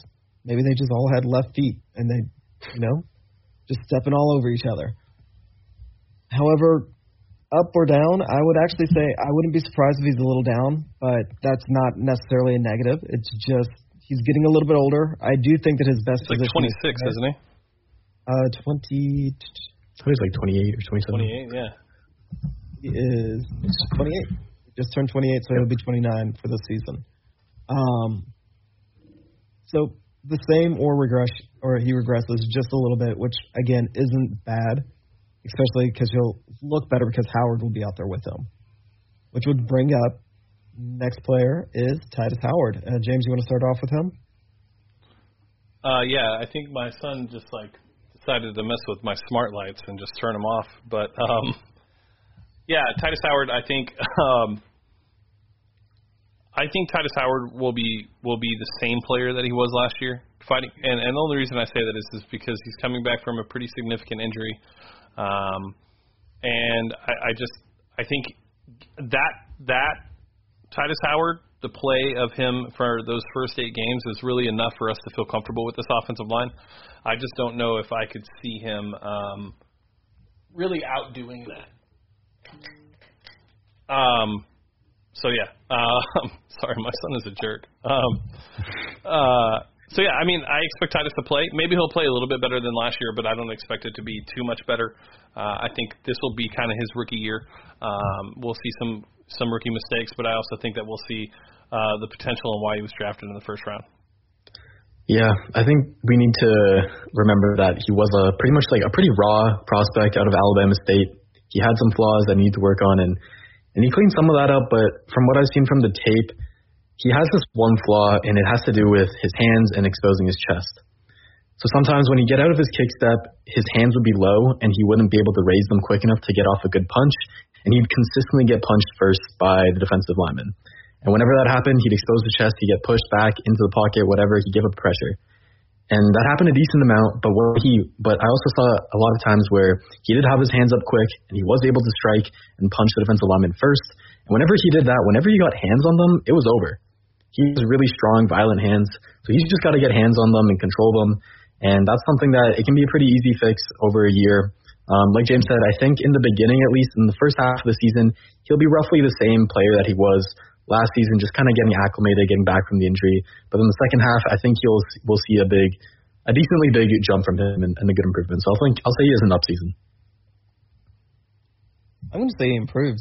Maybe they just all had left feet and they, just stepping all over each other. However, up or down, I would actually say I wouldn't be surprised if he's a little down, but that's not necessarily a negative. It's just he's getting a little bit older. I do think that his best position is 26, isn't he? 20. I think he's 28 or 27. 28, yeah. He is 28. He just turned 28, so he'll be 29 for this season. So the same he regresses just a little bit, which again isn't bad, especially because he'll look better because Howard will be out there with him, which would bring up next player is Tytus Howard. James, you want to start off with him? Yeah, I think my son just decided to mess with my smart lights and just turn them off. But yeah, Tytus Howard, I think Tytus Howard will be the same player that he was last year. And the only reason I say that is because he's coming back from a pretty significant injury. And I think that Tytus Howard, the play of him for those first 8 games is really enough for us to feel comfortable with this offensive line. I just don't know if I could see him really outdoing that. So yeah, sorry, my son is a jerk. So, yeah, I expect Tytus to play. Maybe he'll play a little bit better than last year, but I don't expect it to be too much better. I think this will be kind of his rookie year. We'll see some rookie mistakes, but I also think that we'll see the potential and why he was drafted in the first round. Yeah, I think we need to remember that he was a pretty raw prospect out of Alabama State. He had some flaws that he needed to work on, and he cleaned some of that up, but from what I've seen from the tape, he has this one flaw, and it has to do with his hands and exposing his chest. So sometimes when he'd get out of his kick step, his hands would be low, and he wouldn't be able to raise them quick enough to get off a good punch, and he'd consistently get punched first by the defensive lineman. And whenever that happened, he'd expose the chest, he'd get pushed back into the pocket, whatever, he'd give up pressure. And that happened a decent amount, but I also saw a lot of times where he did have his hands up quick, and he was able to strike and punch the defensive lineman first. And whenever he did that, whenever he got hands on them, it was over. He has really strong, violent hands, so he's just got to get hands on them and control them. And that's something that it can be a pretty easy fix over a year. Like James said, I think in the beginning, at least in the first half of the season, he'll be roughly the same player that he was last season, just kind of getting acclimated, getting back from the injury. But in the second half, I think we'll see a decently big jump from him and a good improvement. So I'll say he has an up season. I'm going to say he improves.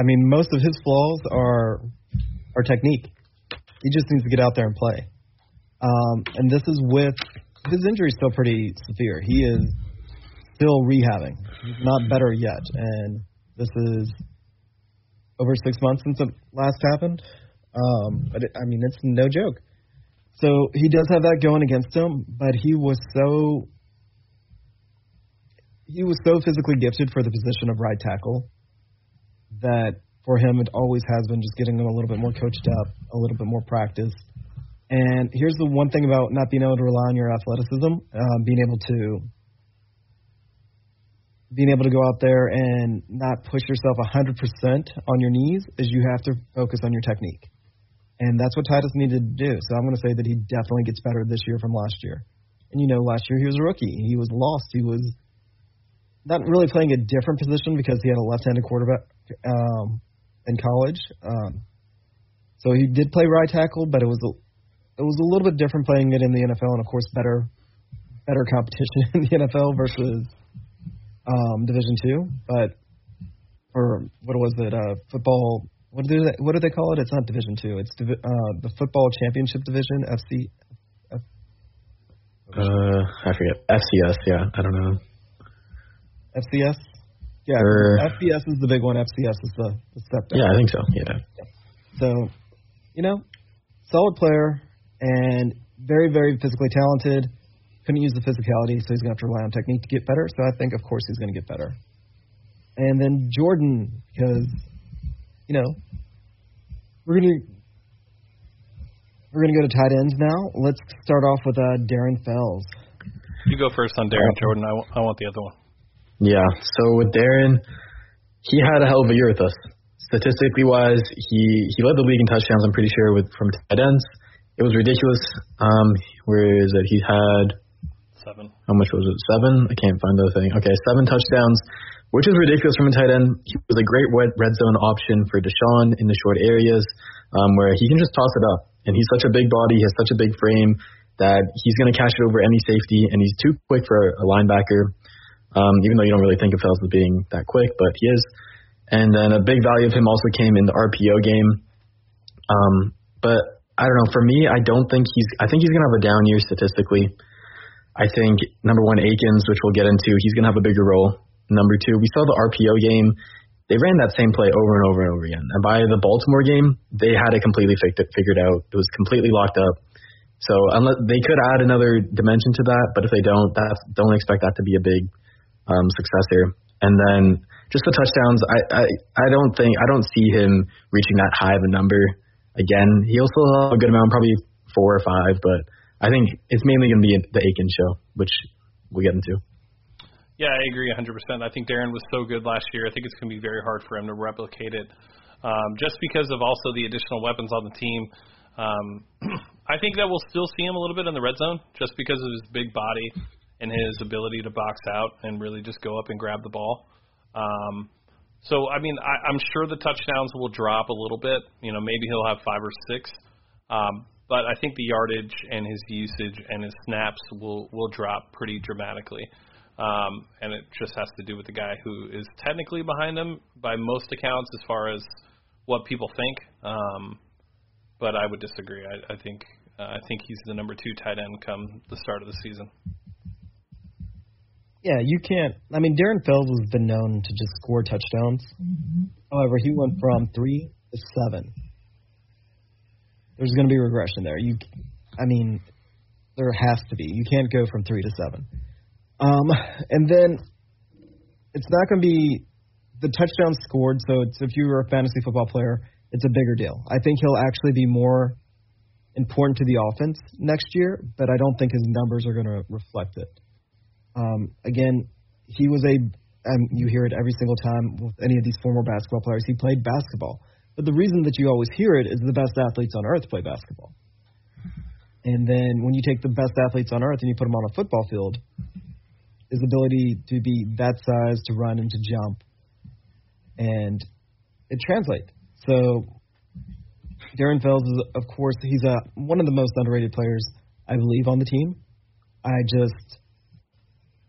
I mean, most of his flaws are technique. He just needs to get out there and play. And this is with his injury still pretty severe. He is still rehabbing. He's not better yet, and this is over 6 months since it last happened. But it's no joke. So he does have that going against him, but he was so physically gifted for the position of right tackle that for him it always has been just getting him a little bit more coached up, a little bit more practice. And here's the one thing about not being able to rely on your athleticism, being able to go out there and not push yourself 100% on your knees is you have to focus on your technique. And that's what Tytus needed to do. So I'm going to say that he definitely gets better this year from last year. And, last year he was a rookie. He was lost. He was not really playing a different position because he had a left-handed quarterback in college. So he did play right tackle, but it was a little bit different playing it in the NFL and, of course, better competition in the NFL versus – Division II, but or what was it? Football. What do they call it? It's not Division II. It's the Football Championship Division, FC. I forget. FCS. Yeah, I don't know. FCS. Yeah, FCS is the big one. FCS is the step down. Yeah, I think so. Yeah. So, solid player and very, very physically talented. Couldn't use the physicality, so he's going to have to rely on technique to get better. So I think, of course, he's going to get better. And then Jordan, because, we're going to go to tight ends now. Let's start off with Darren Fells. You go first on Darren, Jordan. I want the other one. Yeah, so with Darren, he had a hell of a year with us. Statistically-wise, he led the league in touchdowns, I'm pretty sure, from tight ends. It was ridiculous. Where is it? He had... 7. How much was it? 7? I can't find the thing. Okay, 7 touchdowns, which is ridiculous from a tight end. He was a great red zone option for Deshaun in the short areas, where he can just toss it up. And he's such a big body, he has such a big frame that he's going to catch it over any safety, and he's too quick for a linebacker, even though you don't really think of Fells as being that quick, but he is. And then a big value of him also came in the RPO game. But I don't know. For me, I think he's going to have a down year statistically. I think, number one, Akins, which we'll get into, he's going to have a bigger role. Number two, we saw the RPO game. They ran that same play over and over and over again. And by the Baltimore game, they had it completely figured out. It was completely locked up. So unless they could add another dimension to that, but if they don't, don't expect that to be a big success here. And then just the touchdowns, I don't see him reaching that high of a number again. He also will have a good amount, probably 4 or 5, but I think it's mainly going to be the Aiken show, which we'll get into. Yeah, I agree 100%. I think Darren was so good last year. I think it's going to be very hard for him to replicate it, just because of also the additional weapons on the team. I think that we'll still see him a little bit in the red zone just because of his big body and his ability to box out and really just go up and grab the ball. I'm sure the touchdowns will drop a little bit. Maybe he'll have 5 or 6. But I think the yardage and his usage and his snaps will drop pretty dramatically. And it just has to do with the guy who is technically behind him by most accounts as far as what people think. But I would disagree. I think he's the number 2 tight end come the start of the season. Yeah, you can't. I mean, Darren Fells has been known to just score touchdowns. Mm-hmm. However, he went from 3 to 7. There's going to be regression there. There has to be. You can't go from 3 to 7. And then it's not going to be the touchdown scored, so if you were a fantasy football player, it's a bigger deal. I think he'll actually be more important to the offense next year, but I don't think his numbers are going to reflect it. Again, he was a you hear it every single time with any of these former basketball players. He played basketball. But the reason that you always hear it is the best athletes on earth play basketball. And then when you take the best athletes on earth and you put them on a football field, his ability to be that size, to run and to jump, and it translates. So Darren Fells is, of course, he's one of the most underrated players, I believe, on the team.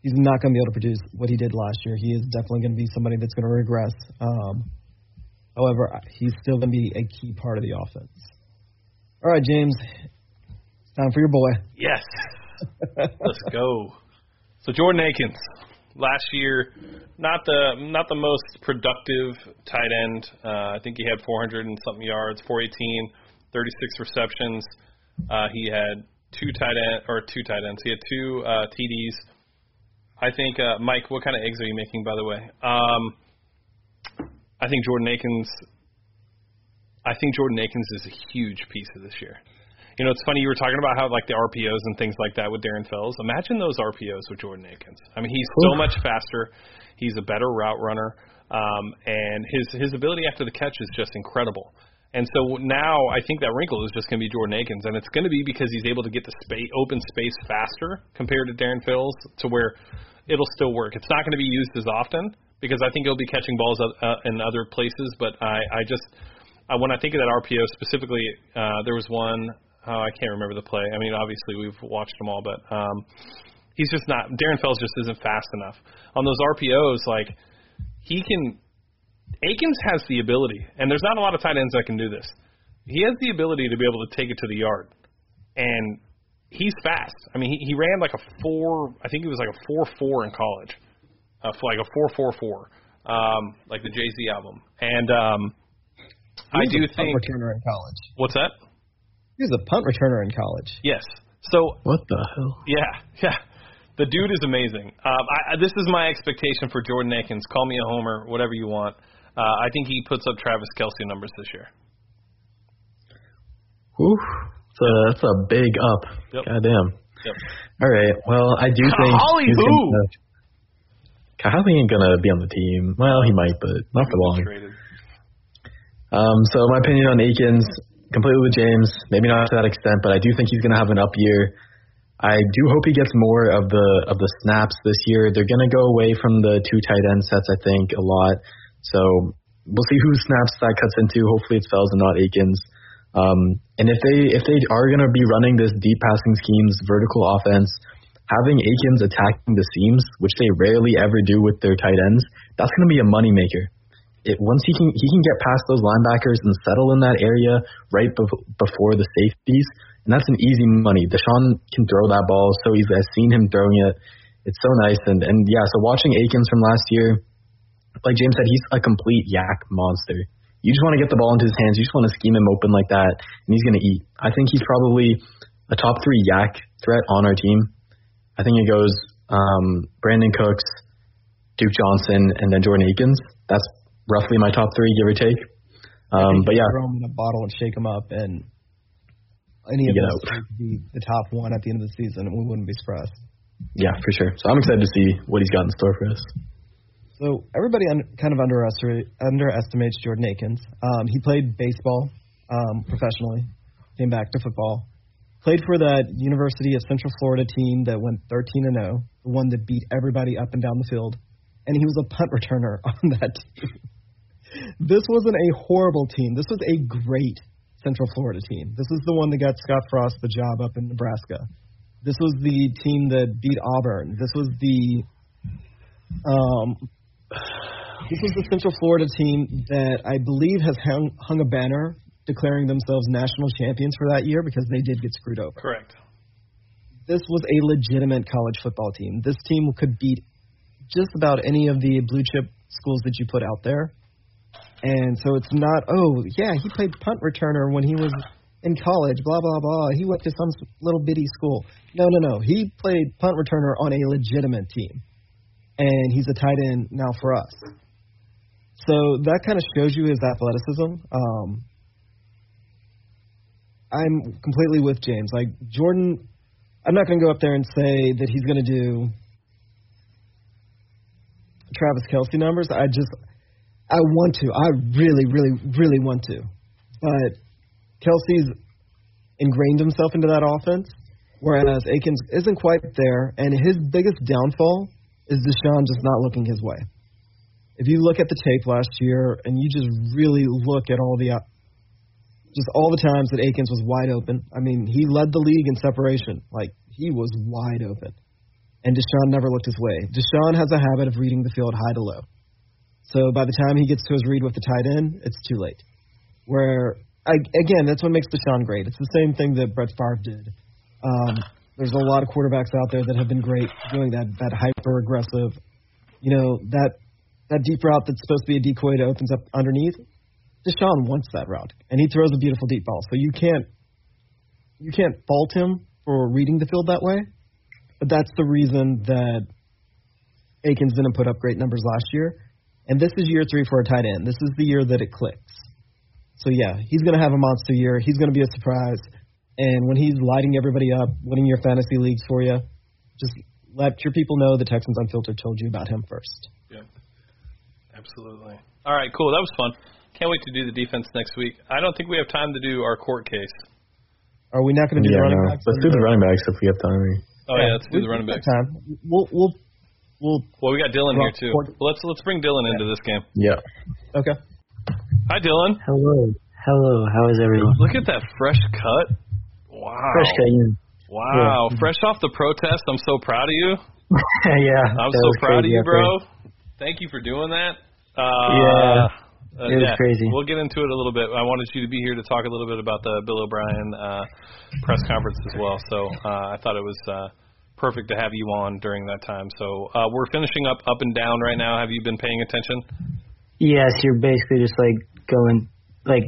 He's not going to be able to produce what he did last year. He is definitely going to be somebody that's going to regress. However, he's still going to be a key part of the offense. All right, James, time for your boy. Yes. Let's go. So Jordan Akins, last year, not the most productive tight end. I think he had 400 and something yards, 418, 36 receptions. He had two tight ends. He had two TDs. I think, Mike, what kind of eggs are you making, by the way? I think Jordan Akins is a huge piece of this year. You know, it's funny, you were talking about how, like, the RPOs and things like that with Darren Fells. Imagine those RPOs with Jordan Akins. I mean, he's so much faster. He's a better route runner. And his ability after the catch is just incredible. And so now I think that wrinkle is just going to be Jordan Akins. And it's going to be because he's able to get the open space faster compared to Darren Fells, to where it'll still work. It's not going to be used as often because I think he'll be catching balls in other places. But I when I think of that RPO specifically, there was one. I can't remember the play. I mean, obviously we've watched them all, but he's just not. Darren Fells just isn't fast enough on those RPOs. Like, he can. Akins has the ability, and there's not a lot of tight ends that can do this. He has the ability to be able to take it to the yard, and he's fast. I mean, he ran like a four. I think it was like a 4.4 in college, like a 4.44, like the Jay-Z album. And I do think returner in college. What's that? He was a punt returner in college. Yes. So what the hell? Yeah. The dude is amazing. This is my expectation for Jordan Akins. Call me a homer, whatever you want. I think he puts up Travis Kelce numbers this year. Oof. That's a big up. Yep. Goddamn. Yep. All right. Well, I do think Kahali ain't gonna be on the team. Well, he might, but not for long. So my opinion on Akins. Completely with James, maybe not to that extent, but I do think he's going to have an up year. I do hope he gets more of the snaps this year. They're going to go away from the two tight end sets, I think, a lot. So we'll see who snaps that cuts into. Hopefully it's Fells and not Akins. And if they are going to be running this deep passing schemes, vertical offense, having Akins attacking the seams, which they rarely ever do with their tight ends, that's going to be a moneymaker. Once he can get past those linebackers and settle in that area right before the safeties, and that's an easy money. Deshaun can throw that ball so easily. I've seen him throwing it. It's so nice. And yeah, so watching Akins from last year, like James said, he's a complete yak monster. You just want to get the ball into his hands. You just want to scheme him open like that, and he's going to eat. I think he's probably a top 3 yak threat on our team. I think it goes Brandon Cooks, Duke Johnson, and then Jordan Akins. That's roughly my top 3, give or take. But yeah, throw them in a bottle and shake them up, and any of those could be the top 1 at the end of the season, and we wouldn't be surprised. Yeah, for sure. So I'm excited to see what he's got in store for us. So everybody kind of underestimates Jordan Akins. He played baseball professionally, came back to football, played for that University of Central Florida team that went 13-0, the one that beat everybody up and down the field, and he was a punt returner on that team. This wasn't a horrible team. This was a great Central Florida team. This is the one that got Scott Frost the job up in Nebraska. This was the team that beat Auburn. This was the Central Florida team that I believe has hung a banner declaring themselves national champions for that year because they did get screwed over. Correct. This was a legitimate college football team. This team could beat just about any of the blue-chip schools that you put out there. And so it's not, he played punt returner when he was in college, blah, blah, blah. He went to some little bitty school. No. He played punt returner on a legitimate team. And he's a tight end now for us. So that kind of shows you his athleticism. I'm completely with James. Like, Jordan, I'm not going to go up there and say that he's going to do Travis Kelce numbers. I want to. I really, really, really want to. But Kelce's ingrained himself into that offense, whereas Akins isn't quite there, and his biggest downfall is Deshaun just not looking his way. If you look at the tape last year and you just really look at all the times that Akins was wide open, I mean, he led the league in separation. Like, he was wide open. And Deshaun never looked his way. Deshaun has a habit of reading the field high to low. So by the time he gets to his read with the tight end, it's too late. Again, that's what makes Deshaun great. It's the same thing that Brett Favre did. There's a lot of quarterbacks out there that have been great doing that hyper-aggressive, that deep route that's supposed to be a decoy that opens up underneath. Deshaun wants that route, and he throws a beautiful deep ball. So you can't fault him for reading the field that way, but that's the reason that Akins didn't put up great numbers last year. And this is year 3 for a tight end. This is the year that it clicks. So, yeah, he's going to have a monster year. He's going to be a surprise. And when he's lighting everybody up, winning your fantasy leagues for you, just let your people know the Texans Unfiltered told you about him first. Yeah, absolutely. All right, cool. That was fun. Can't wait to do the defense next week. I don't think we have time to do our court case. Are we not going to do the running backs? Let's do the running backs if we have time. Oh, yeah, let's do the running backs. Time. Well, we got Dylan here, too. Let's bring Dylan into this game. Yeah. Okay. Hi, Dylan. Hello. How is everyone? Look at that fresh cut. Wow. Fresh cut, yeah. Wow. Yeah. Fresh off the protest. I'm so proud of you. Yeah. I'm so proud of you, bro. Thank you for doing that. It was crazy. We'll get into it a little bit. I wanted you to be here to talk a little bit about the Bill O'Brien press conference as well. So I thought it was perfect to have you on during that time. So we're finishing up and down right now. Have you been paying attention? Yes, you're basically just like going like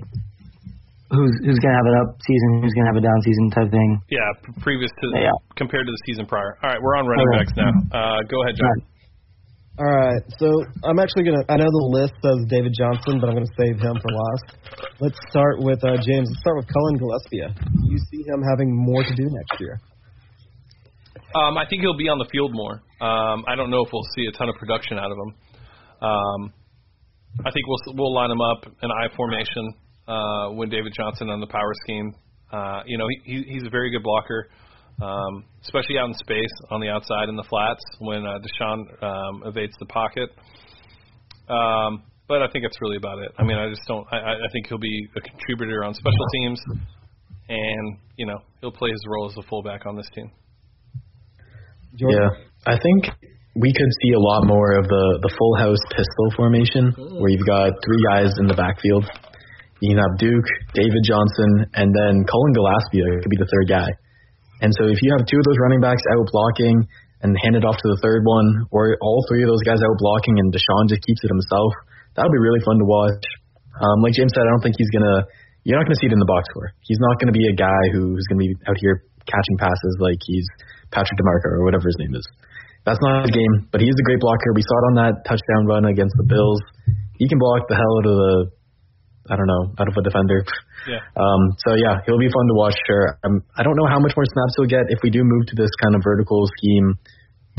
who's gonna have an up season, who's gonna have a down season type thing. Yeah, compared to the season prior. All right, we're on running backs now. Go ahead, John. All right, so I'm actually I know the list says David Johnson, but I'm gonna save him for last. Let's start with James. Let's start with Cullen Gillaspia. Do you see him having more to do next year? I think he'll be on the field more. I don't know if we'll see a ton of production out of him. I think we'll line him up in I formation with David Johnson on the power scheme. He's a very good blocker, especially out in space on the outside in the flats when Deshaun evades the pocket. But I think that's really about it. I mean, I just don't. I think he'll be a contributor on special teams, and he'll play his role as a fullback on this team. Jordan? Yeah, I think we could see a lot more of the full house pistol formation where you've got 3 guys in the backfield. You can have Duke, David Johnson, and then Cullen Gillaspia could be the third guy. And so if you have 2 of those running backs out blocking and hand it off to the third one, or all 3 of those guys out blocking and Deshaun just keeps it himself, that would be really fun to watch. Like James said, I don't think you're not going to see it in the box score. He's not going to be a guy who's going to be out here catching passes like he's Patrick DeMarco or whatever his name is. That's not his game, but he is a great blocker. We saw it on that touchdown run against the Bills. He can block the hell out of out of a defender. Yeah. So, yeah, he'll be fun to watch. Sure. I don't know how much more snaps he'll get. If we do move to this kind of vertical scheme,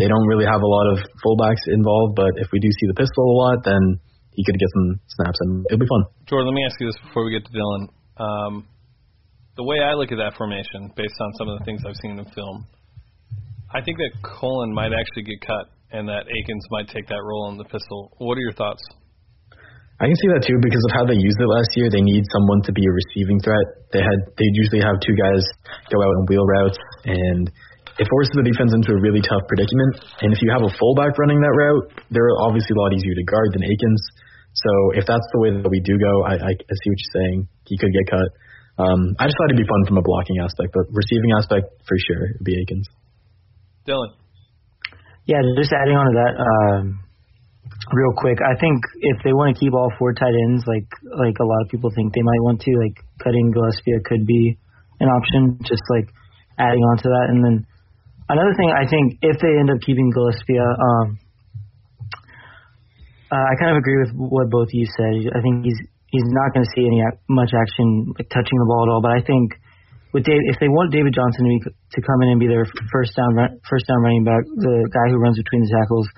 they don't really have a lot of fullbacks involved, but if we do see the pistol a lot, then he could get some snaps, and it'll be fun. Jordan, let me ask you this before we get to Dylan. The way I look at that formation, based on some of the things I've seen in film, I think that Cullen might actually get cut and that Akins might take that role in the pistol. What are your thoughts? I can see that too because of how they used it last year. They need someone to be a receiving threat. They'd usually have 2 guys go out on wheel routes, and it forces the defense into a really tough predicament. And if you have a fullback running that route, they're obviously a lot easier to guard than Akins. So if that's the way that we do go, I see what you're saying. He could get cut. I just thought it'd be fun from a blocking aspect, but receiving aspect for sure would be Akins. Dylan. Yeah, just adding on to that real quick. I think if they want to keep all 4 tight ends, like a lot of people think they might want to, like cutting Gillespie could be an option, just like adding on to that. And then another thing, I think if they end up keeping Gillespie, I kind of agree with what both of you said. I think he's not going to see much action like touching the ball at all, but I think if they want David Johnson to come in and be their first down running back, the guy who runs between the tackles,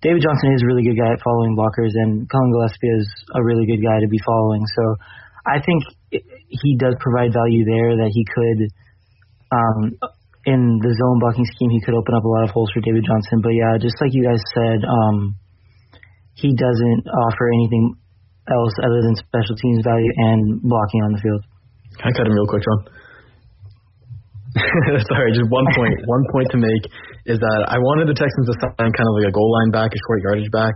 David Johnson is a really good guy at following blockers, and Cullen Gillaspia is a really good guy to be following. So I think he does provide value there, that he could, in the zone blocking scheme, he could open up a lot of holes for David Johnson. But yeah, just like you guys said, he doesn't offer anything else other than special teams value and blocking on the field. Can I cut him real quick, John? Sorry, just one point to make is that I wanted the Texans to sign kind of like a goal line back, a short yardage back.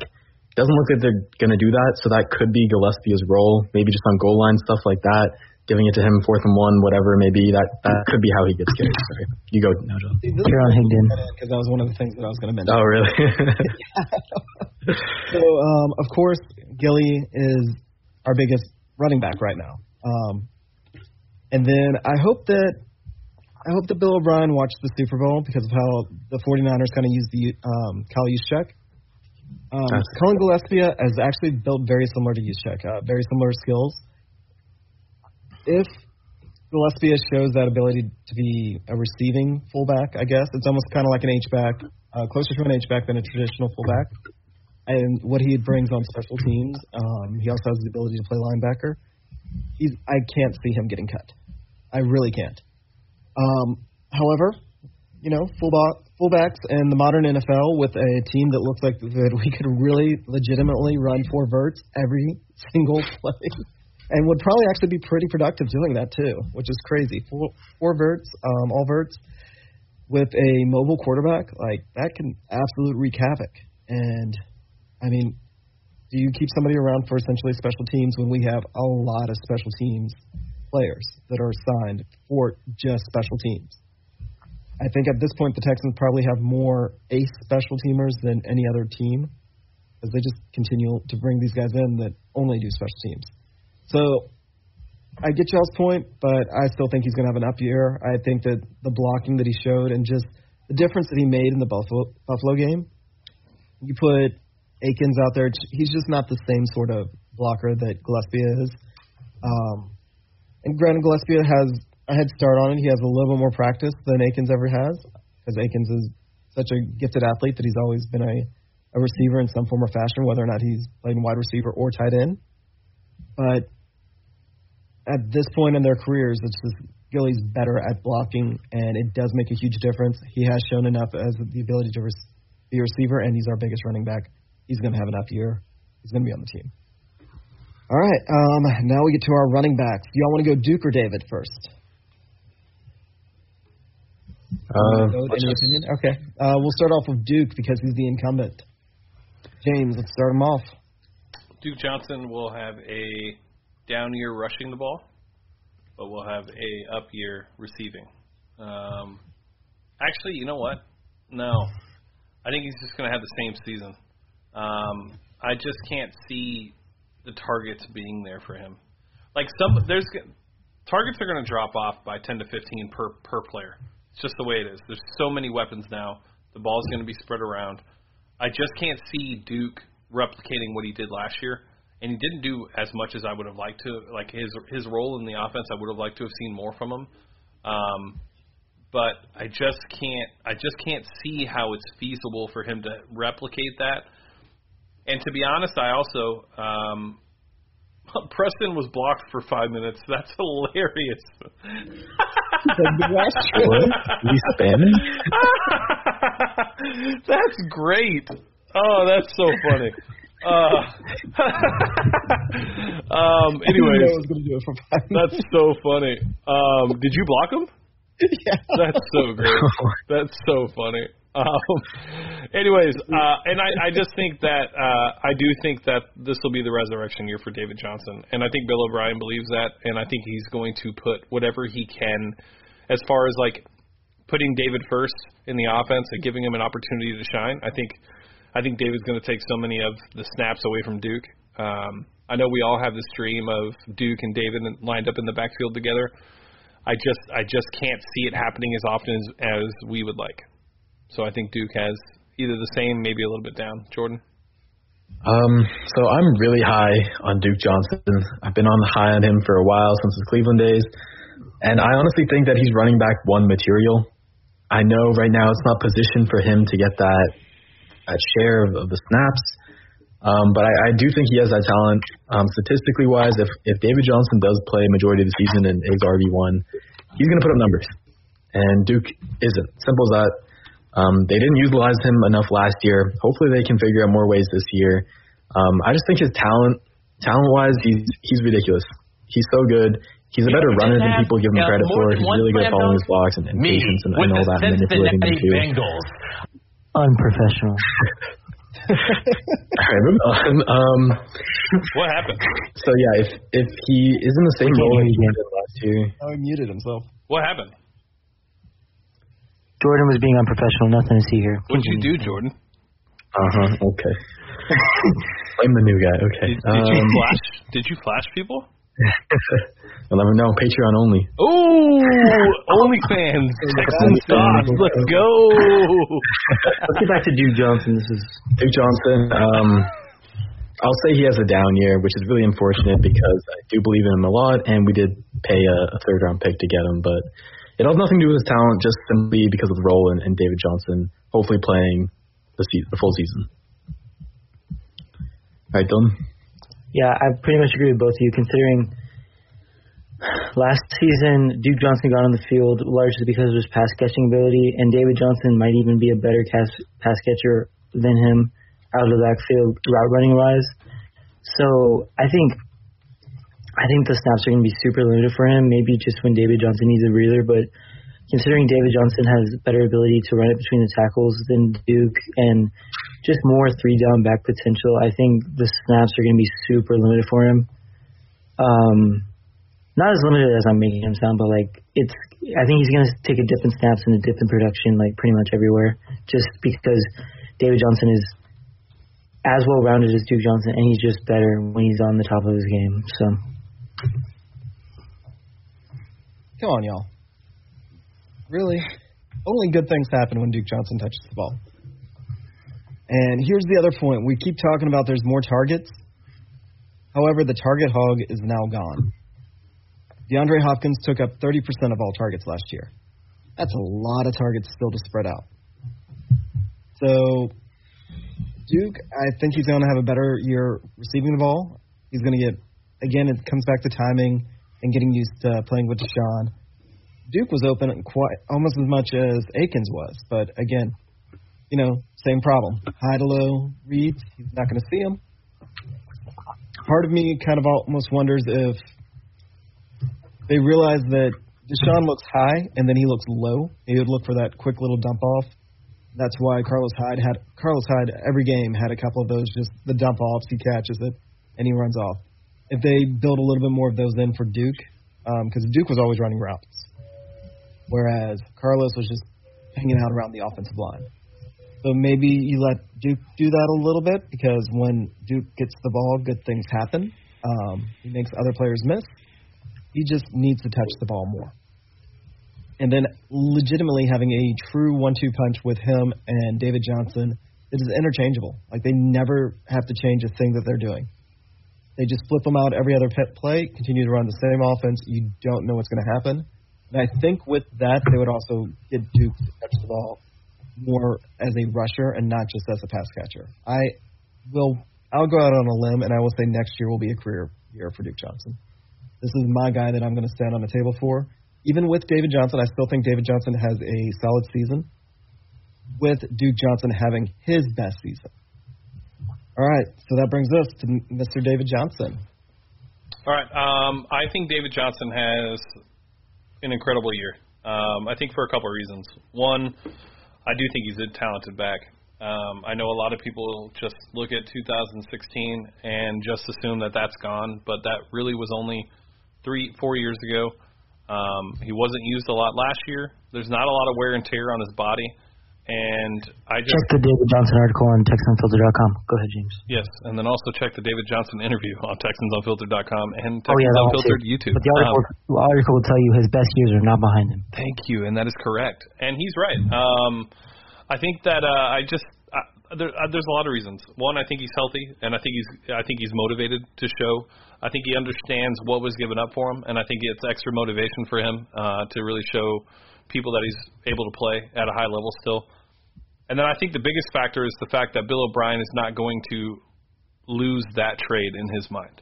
Doesn't look like they're going to do that, so that could be Gillespia's role, maybe just on goal line, stuff like that, giving it to him 4th and 1, whatever it may be. That could be how he gets carried. Sorry. You go now, John. You're on Higdon. Because that was one of the things that I was going to mention. Oh, really? So, of course, Gilly is our biggest running back right now. And then I hope that Bill O'Brien watched the Super Bowl because of how the 49ers kind of used the Kyle Juszczyk. Cullen Gillaspia is actually built very similar to Juszczyk, very similar skills. If Gillaspia shows that ability to be a receiving fullback, I guess, it's almost kind of like an H-back, closer to an H-back than a traditional fullback. And what he brings on special teams, he also has the ability to play linebacker. I can't see him getting cut. I really can't. However, you know, fullbacks in the modern NFL with a team that looks like that we could really legitimately run 4 verts every single play and would probably actually be pretty productive doing that too, which is crazy. Four verts, all verts, with a mobile quarterback, like that can absolutely wreak havoc. And, I mean, do you keep somebody around for essentially special teams when we have a lot of special teams players that are signed for just special teams? I think at this point the Texans probably have more ace special teamers than any other team, as they just continue to bring these guys in that only do special teams. So I get y'all's point, but I still think he's going to have an up year. I think that the blocking that he showed and just the difference that he made in the Buffalo game, you put Akins out there, he's just not the same sort of blocker that Gillaspia is. And granted, Gillaspia has a head start on it. He has a little bit more practice than Akins ever has, because Akins is such a gifted athlete that he's always been a receiver in some form or fashion, whether or not he's playing wide receiver or tight end. But at this point in their careers, it's just Gilly's better at blocking, and it does make a huge difference. He has shown enough as the ability to be a receiver, and he's our biggest running back. He's going to have an up year. He's going to be on the team. All right, now we get to our running backs. Do y'all want to go Duke or David first? Any opinion? Okay. We'll start off with Duke because he's the incumbent. James, let's start him off. Duke Johnson will have a down year rushing the ball, but will have a up year receiving. Actually, you know what? No. I think he's just going to have the same season. I just can't see the targets being there for him. Like there's targets are going to drop off by 10 to 15 per player. It's just the way it is. There's so many weapons now. The ball's going to be spread around. I just can't see Duke replicating what he did last year, and he didn't do as much as I would have liked to. Like his role in the offense, I would have liked to have seen more from him. But I just can't see how it's feasible for him to replicate that. And to be honest, I also Preston was blocked for 5 minutes. That's hilarious. We Spanish? That's great. Oh, that's so funny. Anyways, I was gonna do it for 5 minutes. That's so funny. Did you block him? Yeah. That's so great. That's so funny. Anyways, and I just think that I do think that this will be the resurrection year for David Johnson, and I think Bill O'Brien believes that, and I think he's going to put whatever he can as far as like putting David first in the offense and giving him an opportunity to shine. I think David's going to take so many of the snaps away from Duke. I know we all have this dream of Duke and David lined up in the backfield together. I just can't see it happening as often as we would like. So I think Duke has either the same, maybe a little bit down. Jordan? So I'm really high on Duke Johnson. I've been on the high on him for a while, since his Cleveland days. And I honestly think that he's running back one material. I know right now it's not positioned for him to get that share of the snaps. But I do think he has that talent. Statistically wise, if David Johnson does play majority of the season and is RB1, he's going to put up numbers. And Duke isn't. Simple as that. They didn't utilize him enough last year. Hopefully they can figure out more ways this year. I just think his talent-wise, he's ridiculous. He's so good. He's a better runner than people give him credit for. He's really good at following his blocks and patience and all that, and manipulating them too. Unprofessional. All right, moving on. What happened? So yeah, if he is in the same role he was in last year. Oh, he muted himself. What happened? Jordan was being unprofessional. Nothing to see here. What'd you do, Jordan? Okay. I'm the new guy. Okay. Did you flash people? Well, let me know. Patreon only. Ooh, OnlyFans. Texans thoughts. Let's go. Let's get back to Duke Johnson. This is Duke Johnson. I'll say he has a down year, which is really unfortunate because I do believe in him a lot, and we did pay a third-round pick to get him. But it has nothing to do with his talent, just simply because of the role and David Johnson hopefully playing the full season. All right, Dylan. Yeah, I pretty much agree with both of you, considering last season Duke Johnson got on the field largely because of his pass-catching ability, and David Johnson might even be a better pass-catcher than him out of the backfield route-running-wise. So I think the snaps are going to be super limited for him, maybe just when David Johnson needs a breather, but considering David Johnson has better ability to run it between the tackles than Duke and just more three-down back potential, I think the snaps are going to be super limited for him. Not as limited as I'm making him sound, but, I think he's going to take a dip in snaps and a dip in production, pretty much everywhere, just because David Johnson is as well-rounded as Duke Johnson, and he's just better when he's on the top of his game. So, come on, y'all. Really, only good things happen when Duke Johnson touches the ball. And here's the other point. We keep talking about there's more targets. However, the target hog is now gone. DeAndre Hopkins took up 30% of all targets last year. That's a lot of targets still to spread out. So, Duke, I think he's going to have a better year receiving the ball. He's going to get, again, it comes back to timing and getting used to playing with Deshaun. Duke was open quite almost as much as Akins was, but again, same problem. High to low reads. He's not going to see him. Part of me kind of almost wonders if they realize that Deshaun looks high and then he looks low. He would look for that quick little dump off. That's why Carlos Hyde every game had a couple of those, just the dump offs. He catches it and he runs off. If they build a little bit more of those in for Duke, because Duke was always running routes, whereas Carlos was just hanging out around the offensive line. So maybe you let Duke do that a little bit, because when Duke gets the ball, good things happen. He makes other players miss. He just needs to touch the ball more. And then legitimately having a true 1-2 punch with him and David Johnson, it is interchangeable. They never have to change a thing that they're doing. They just flip them out every other play, continue to run the same offense. You don't know what's going to happen. And I think with that, they would also get Duke to touch the ball more as a rusher and not just as a pass catcher. I'll go out on a limb, and I will say next year will be a career year for Duke Johnson. This is my guy that I'm going to stand on the table for. Even with David Johnson, I still think David Johnson has a solid season, with Duke Johnson having his best season. All right, so that brings us to Mr. David Johnson. All right, I think David Johnson has an incredible year. I think for a couple of reasons. One, I do think he's a talented back. I know a lot of people just look at 2016 and just assume that that's gone, but that really was only 3-4 years ago. He wasn't used a lot last year. There's not a lot of wear and tear on his body. And I just check the David Johnson article on TexansUnfiltered.com. Go ahead, James. Yes, and then also check the David Johnson interview on TexansUnfiltered.com and TexansUnfiltered YouTube. But the article will tell you his best years are not behind him. Thank you, and that is correct. And he's right. I think that I just There's a lot of reasons. One, I think he's healthy, and I think he's motivated to show. I think he understands what was given up for him, and I think it's extra motivation for him to really show people that he's able to play at a high level still. And then I think the biggest factor is the fact that Bill O'Brien is not going to lose that trade in his mind.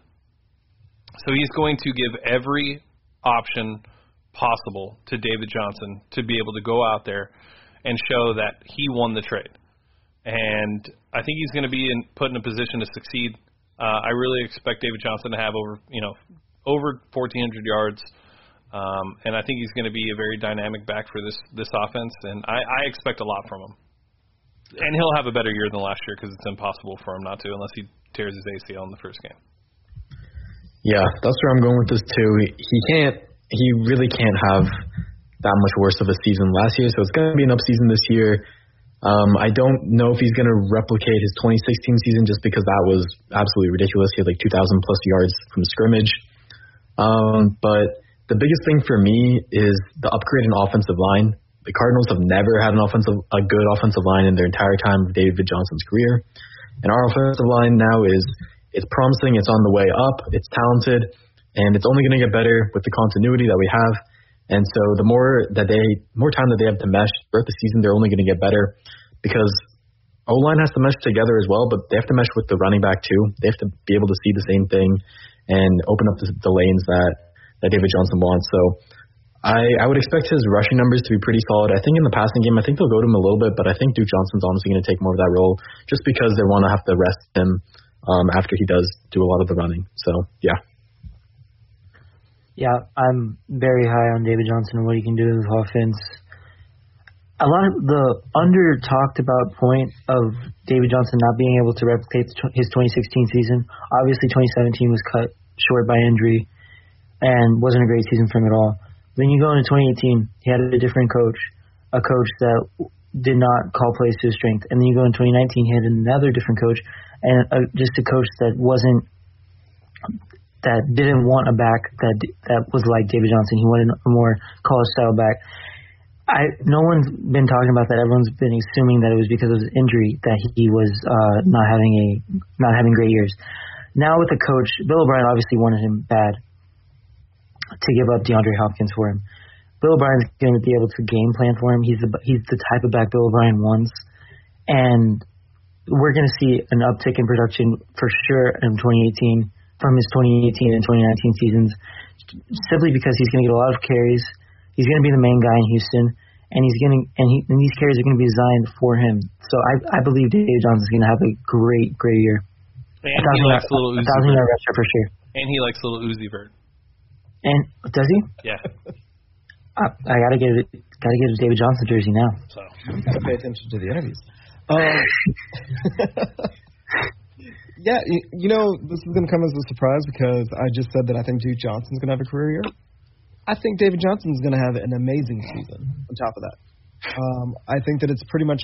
So he's going to give every option possible to David Johnson to be able to go out there and show that he won the trade. And I think he's going to be put in a position to succeed. I really expect David Johnson to have over 1,400 yards. And I think he's going to be a very dynamic back for this offense. And I expect a lot from him. And he'll have a better year than last year because it's impossible for him not to unless he tears his ACL in the first game. Yeah, that's where I'm going with this too. He really can't have that much worse of a season last year, so it's going to be an up season this year. I don't know if he's going to replicate his 2016 season just because that was absolutely ridiculous. He had like 2,000-plus yards from scrimmage. But the biggest thing for me is the upgrade in offensive line. The Cardinals have never had a good offensive line in their entire time of David Johnson's career. And our offensive line now it's promising, it's on the way up, it's talented, and it's only going to get better with the continuity that we have. And so the more time that they have to mesh throughout the season, they're only going to get better because O-line has to mesh together as well, but they have to mesh with the running back too. They have to be able to see the same thing and open up the lanes that David Johnson wants. So I would expect his rushing numbers to be pretty solid. I think in the passing game, I think they'll go to him a little bit, but I think Duke Johnson's honestly going to take more of that role just because they want to have to rest him after he does do a lot of the running. So, yeah. Yeah, I'm very high on David Johnson and what he can do to this offense. A lot of the under-talked about point of David Johnson not being able to replicate his 2016 season, obviously 2017 was cut short by injury and wasn't a great season for him at all. Then you go into 2018, he had a different coach, a coach that did not call plays to his strength. And then you go in 2019, he had another different coach, and just a coach that didn't want a back that was like David Johnson. He wanted a more college-style back. No one's been talking about that. Everyone's been assuming that it was because of his injury that he was not having great years. Now with the coach, Bill O'Brien obviously wanted him bad to give up DeAndre Hopkins for him. Bill O'Brien's going to be able to game plan for him. He's the type of back Bill O'Brien wants, and we're going to see an uptick in production for sure in 2018 from his 2018 and 2019 seasons, simply because he's going to get a lot of carries. He's going to be the main guy in Houston, and these carries are going to be designed for him. So I believe David Johnson is going to have a great year. And he likes a little Uzi Vert for sure. And he likes a little Uzi Vert. And does he? Yeah. I gotta get a David Johnson jersey now. So you gotta pay attention to the interviews. Yeah, you know this is gonna come as a surprise because I just said that I think Duke Johnson's gonna have a career year. I think David Johnson's gonna have an amazing season. On top of that, I think that it's pretty much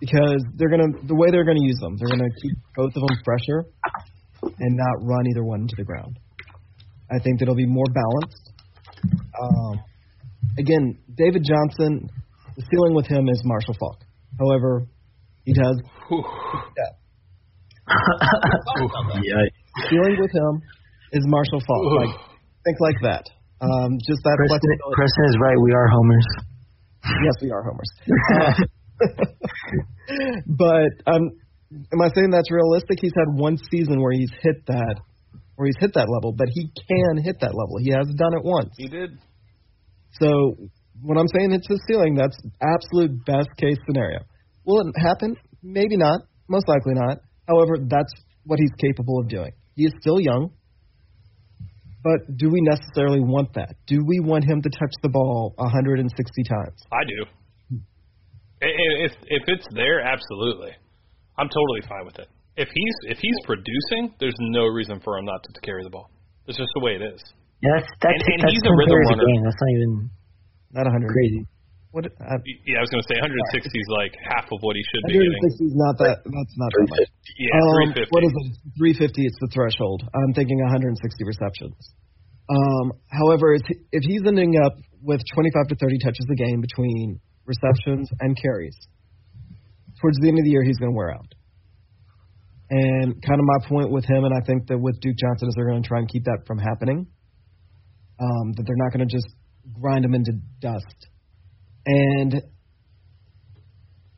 because the way they're gonna use them, they're gonna keep both of them fresher and not run either one into the ground. I think that it'll be more balanced. Again, David Johnson, the ceiling with him is Marshall Faulk. However, he does. The ceiling with him is Marshall Faulk. Think like that. Just that. Preston is right. We are homers. Yes, we are homers. But am I saying that's realistic? He's had one season where he's hit that level, but he can hit that level. He has done it once. He did. So when I'm saying it's his ceiling, that's absolute best-case scenario. Will it happen? Maybe not. Most likely not. However, that's what he's capable of doing. He is still young, but do we necessarily want that? Do we want him to touch the ball 160 times? I do. If it's there, absolutely. I'm totally fine with it. If he's producing, there's no reason for him not to carry the ball. It's just the way it is. Yeah, that's he's a rhythm runner. That's not 100. Crazy. I was going to say 160 is like half of what he should be getting. 160 is not that. That's not that much. Yeah, 350. What is it? 350 is the threshold. I'm thinking 160 receptions. However, if he's ending up with 25 to 30 touches a game between receptions and carries, towards the end of the year, he's going to wear out. And kind of my point with him, and I think that with Duke Johnson, is they're going to try and keep that from happening, that they're not going to just grind him into dust. And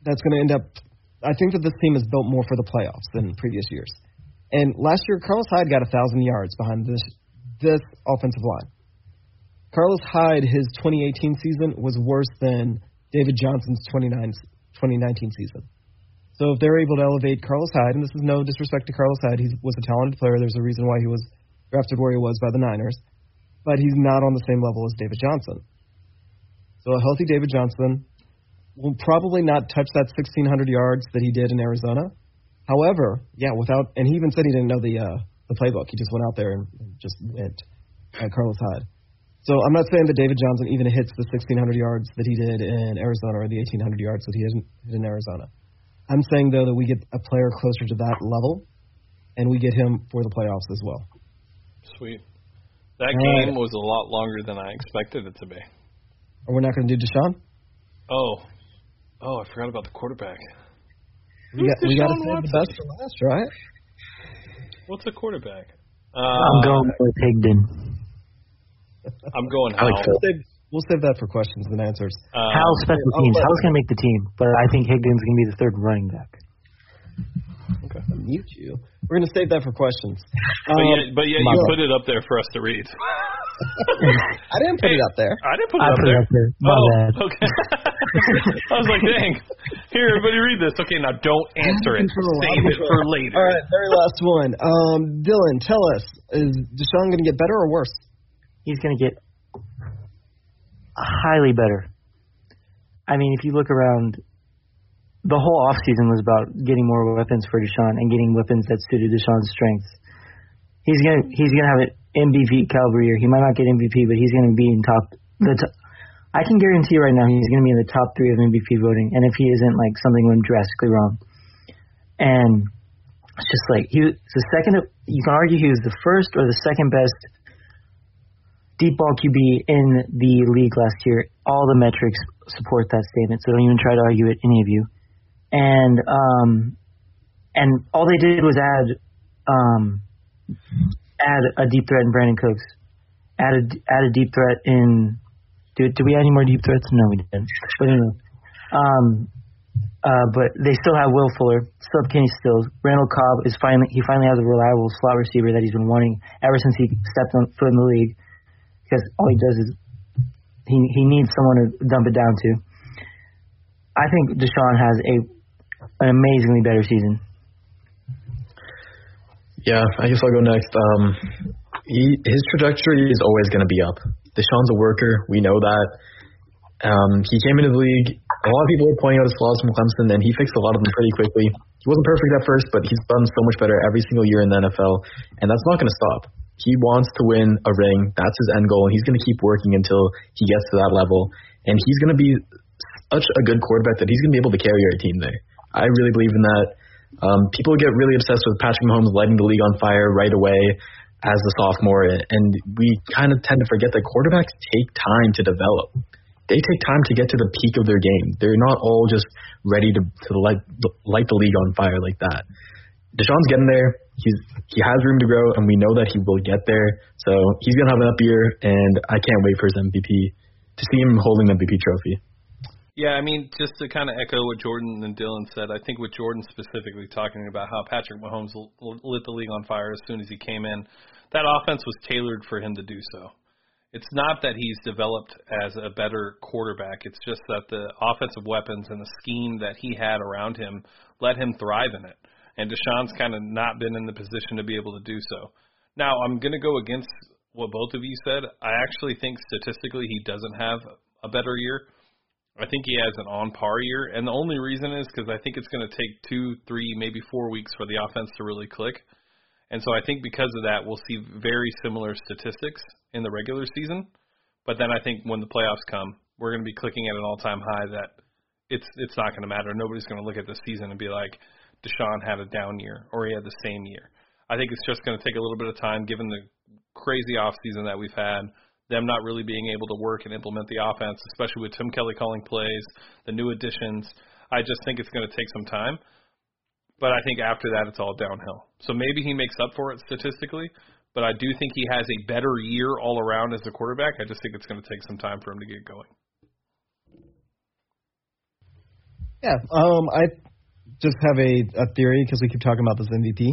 that's going to end up – I think that this team is built more for the playoffs than previous years. And last year, Carlos Hyde got 1,000 yards behind this offensive line. Carlos Hyde, his 2018 season, was worse than David Johnson's 2019 season. So if they're able to elevate Carlos Hyde, and this is no disrespect to Carlos Hyde, he was a talented player. There's a reason why he was drafted where he was by the Niners. But he's not on the same level as David Johnson. So a healthy David Johnson will probably not touch that 1,600 yards that he did in Arizona. However, without – and he even said he didn't know the playbook. He just went out there and just went at Carlos Hyde. So I'm not saying that David Johnson even hits the 1,600 yards that he did in Arizona or the 1,800 yards that he hit in Arizona. I'm saying, though, that we get a player closer to that level, and we get him for the playoffs as well. Sweet. That game was a lot longer than I expected it to be. Are we not going to do Deshaun? Oh, I forgot about the quarterback. We got to save the best for last, right? What's a quarterback? I'm going with Higdon. I'm going Howell. We'll save that for questions and answers. Howell's special teams. Howell's going to make the team, but I think Higdon's going to be the third running back. Okay. Mute you. We're going to save that for questions. But you put it up there for us to read. I didn't put it up there. I didn't put it up there. My bad. Okay. I was like, dang. Here, everybody read this. Okay, now don't answer it. Save it for later. All right, very last one. Dylan, tell us, is Deshaun going to get better or worse? He's going to get highly better. I mean, if you look around, the whole offseason was about getting more weapons for Deshaun and getting weapons that suited Deshaun's strengths. He's gonna have an MVP caliber year. He might not get MVP, but he's gonna be in top. I can guarantee right now he's gonna be in the top 3 of MVP voting. And if he isn't, like, something went drastically wrong. And it's just like you can argue he was the first or the second best deep ball QB in the league last year. All the metrics support that statement, so don't even try to argue it, any of you. And all they did was add a deep threat in Brandon Cooks. Add a deep threat in. Did we add any more deep threats? No, we didn't. But anyway, but they still have Will Fuller, still have Kenny Stills. Randall Cobb finally has a reliable slot receiver that he's been wanting ever since he stepped on foot in the league. Because all he does is he needs someone to dump it down to. I think Deshaun has an amazingly better season. Yeah, I guess I'll go next. His trajectory is always going to be up. Deshaun's a worker. We know that. He came into the league. A lot of people were pointing out his flaws from Clemson, and he fixed a lot of them pretty quickly. He wasn't perfect at first, but he's done so much better every single year in the NFL, and that's not going to stop. He wants to win a ring. That's his end goal, and he's going to keep working until he gets to that level. And he's going to be such a good quarterback that he's going to be able to carry our team there. I really believe in that. People get really obsessed with Patrick Mahomes lighting the league on fire right away as a sophomore, and we kind of tend to forget that quarterbacks take time to develop. They take time to get to the peak of their game. They're not all just ready to light the league on fire like that. Deshaun's getting there. He has room to grow, and we know that he will get there. So he's going to have an up year, and I can't wait for his MVP, to see him holding the MVP trophy. Yeah, I mean, just to kind of echo what Jordan and Dylan said, I think with Jordan specifically talking about how Patrick Mahomes lit the league on fire as soon as he came in, that offense was tailored for him to do so. It's not that he's developed as a better quarterback. It's just that the offensive weapons and the scheme that he had around him let him thrive in it. And Deshaun's kind of not been in the position to be able to do so. Now, I'm going to go against what both of you said. I actually think statistically he doesn't have a better year. I think he has an on-par year. And the only reason is because I think it's going to take 2, 3, maybe 4 weeks for the offense to really click. And so I think because of that, we'll see very similar statistics in the regular season. But then I think when the playoffs come, we're going to be clicking at an all-time high that it's not going to matter. Nobody's going to look at this season and be like, Deshaun had a down year, or he had the same year. I think it's just going to take a little bit of time, given the crazy offseason that we've had, them not really being able to work and implement the offense, especially with Tim Kelly calling plays, the new additions. I just think it's going to take some time. But I think after that, it's all downhill. So maybe he makes up for it statistically, but I do think he has a better year all around as a quarterback. I just think it's going to take some time for him to get going. Yeah, I just have a theory because we keep talking about this MVP.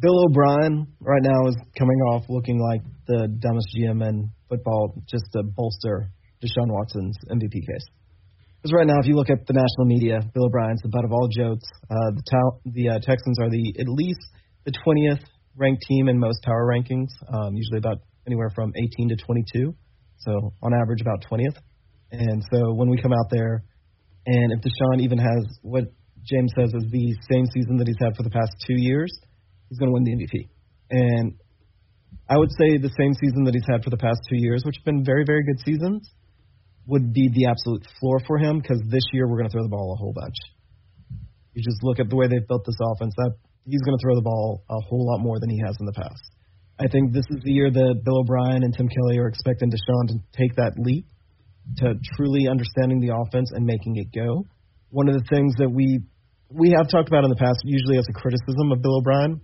Bill O'Brien right now is coming off looking like the dumbest GM in football just to bolster Deshaun Watson's MVP case. Because right now, if you look at the national media, Bill O'Brien's the butt of all jokes. The Texans are at least the 20th ranked team in most power rankings, usually about anywhere from 18 to 22. So on average, about 20th. And so when we come out there, and if Deshaun even has what James says is the same season that he's had for the past 2 years, he's going to win the MVP. And I would say the same season that he's had for the past 2 years, which have been very, very good seasons, would be the absolute floor for him because this year we're going to throw the ball a whole bunch. You just look at the way they've built this offense, that he's going to throw the ball a whole lot more than he has in the past. I think this is the year that Bill O'Brien and Tim Kelly are expecting Deshaun to take that leap to truly understanding the offense and making it go. One of the things that we have talked about in the past, usually as a criticism of Bill O'Brien,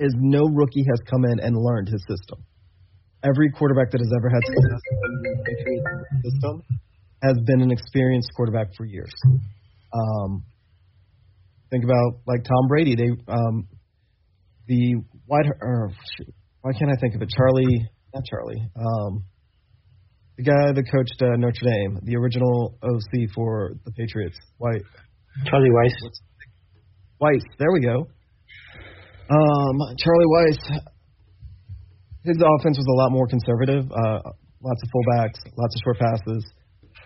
is no rookie has come in and learned his system. Every quarterback that has ever had success in the system has been an experienced quarterback for years. Think about like Tom Brady. They the guy that coached Notre Dame, the original OC for the Patriots. Charlie Weiss. Weiss, there we go. Charlie Weiss, his offense was a lot more conservative, lots of fullbacks, lots of short passes.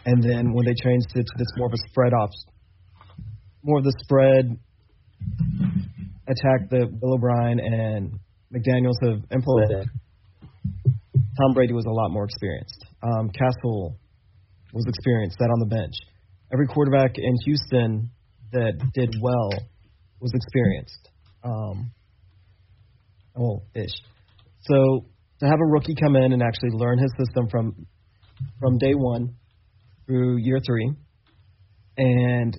And then when they changed it to this more of a spread ops, more of the spread attack that Bill O'Brien and McDaniels have implemented, Tom Brady was a lot more experienced. Castle was experienced, sat on the bench. Every quarterback in Houston that did well was experienced. So to have a rookie come in and actually learn his system from day one through year three and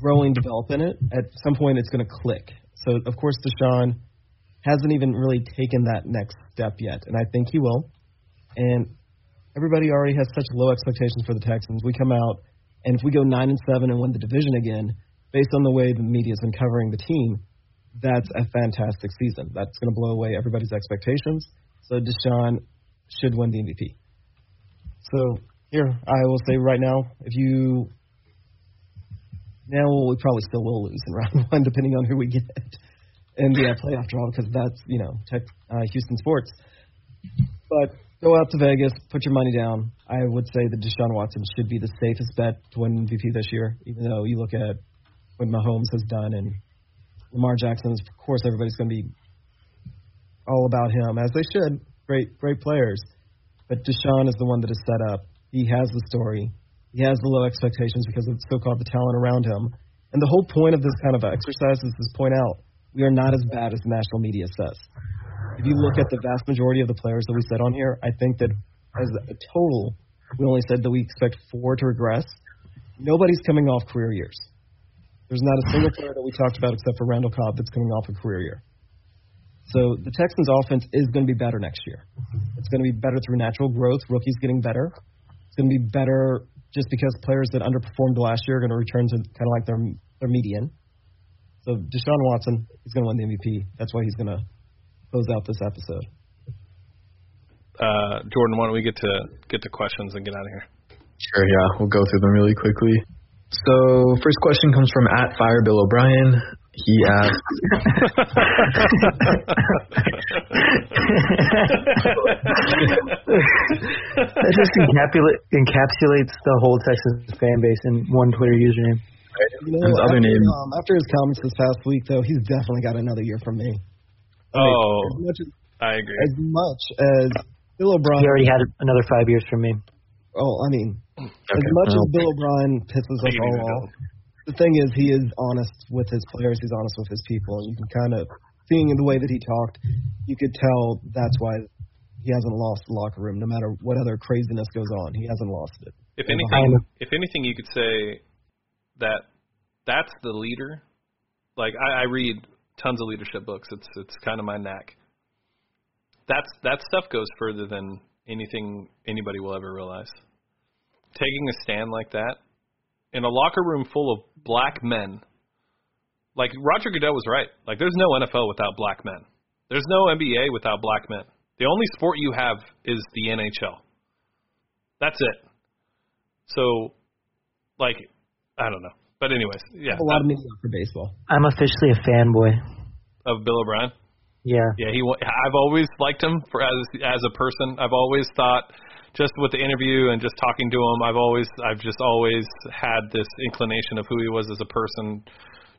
growing, developing it, at some point it's going to click. So, of course, Deshaun hasn't even really taken that next step yet, and I think he will. And everybody already has such low expectations for the Texans. We come out, and if we go 9-7 and win the division again, based on the way the media's been covering the team, that's a fantastic season. That's going to blow away everybody's expectations. So Deshaun should win the MVP. So here, I will say right now, we probably still will lose in round one, depending on who we get in the playoff draw, because that's, Houston sports. But go out to Vegas, put your money down. I would say that Deshaun Watson should be the safest bet to win MVP this year, even though you look at what Mahomes has done and Lamar Jackson, of course, everybody's going to be all about him, as they should. Great, great players. But Deshaun is the one that is set up. He has the story. He has the low expectations because of so-called the talent around him. And the whole point of this kind of exercise is to point out we are not as bad as the national media says. If you look at the vast majority of the players that we said on here, I think that as a total, we only said that we expect 4 to regress. Nobody's coming off career years. There's not a single player that we talked about except for Randall Cobb that's coming off a career year. So the Texans' offense is going to be better next year. It's going to be better through natural growth, rookies getting better. It's going to be better just because players that underperformed last year are going to return to kind of like their median. So Deshaun Watson is going to win the MVP. That's why he's going to close out this episode. Jordan, why don't we get to questions and get out of here? Sure, yeah. We'll go through them really quickly. So, first question comes from @FireBillO'Brien. He asks, that just encapsulates the whole Texas fan base in one Twitter username. After his comments this past week, though, he's definitely got another year from me. I agree. As much as Bill O'Brien, he already had another 5 years from me. As much as Bill O'Brien pisses us all off, the thing is he is honest with his players. He's honest with his people. You can kind of, seeing the way that he talked, you could tell that's why He hasn't lost the locker room, no matter what other craziness goes on. He hasn't lost it. If anything, you could say that that's the leader. Like I read tons of leadership books. It's kind of my knack. That stuff goes further than anything anybody will ever realize. Taking a stand like that in a locker room full of black men. Like, Roger Goodell was right. Like, there's no NFL without black men. There's no NBA without black men. The only sport you have is the NHL. That's it. So, like, I don't know. But anyways, yeah. A lot of media for baseball. I'm officially a fanboy. Of Bill O'Brien? Yeah. Yeah, I've always liked him as a person. I've always thought, just with the interview and just talking to him, I've just always had this inclination of who he was as a person.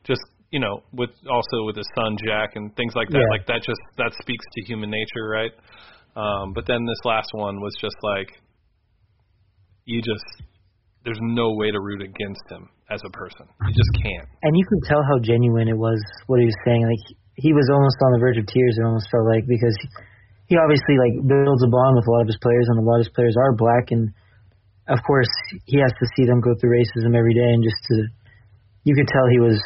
Just, you know, with his son Jack and things like that. Yeah. Like that speaks to human nature, right? But then this last one was just like, there's no way to root against him as a person. You just can't. And you can tell how genuine it was what he was saying. Like he was almost on the verge of tears. It almost felt like, because he obviously like builds a bond with a lot of his players, and a lot of his players are black, and of course he has to see them go through racism every day, and just to. You could tell he was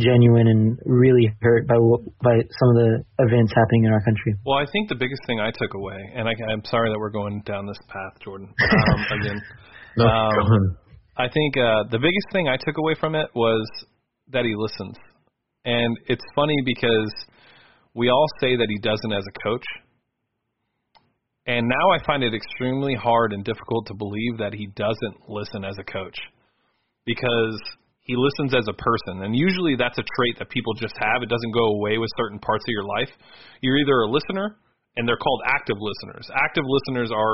genuine and really hurt by some of the events happening in our country. Well, I think the biggest thing I took away, and I'm sorry that we're going down this path, Jordan, again. I think the biggest thing I took away from it was that he listens. And it's funny because we all say that he doesn't as a coach. And now I find it extremely hard and difficult to believe that he doesn't listen as a coach, because – he listens as a person, and usually that's a trait that people just have. It doesn't go away with certain parts of your life. You're either a listener, and they're called active listeners. Active listeners are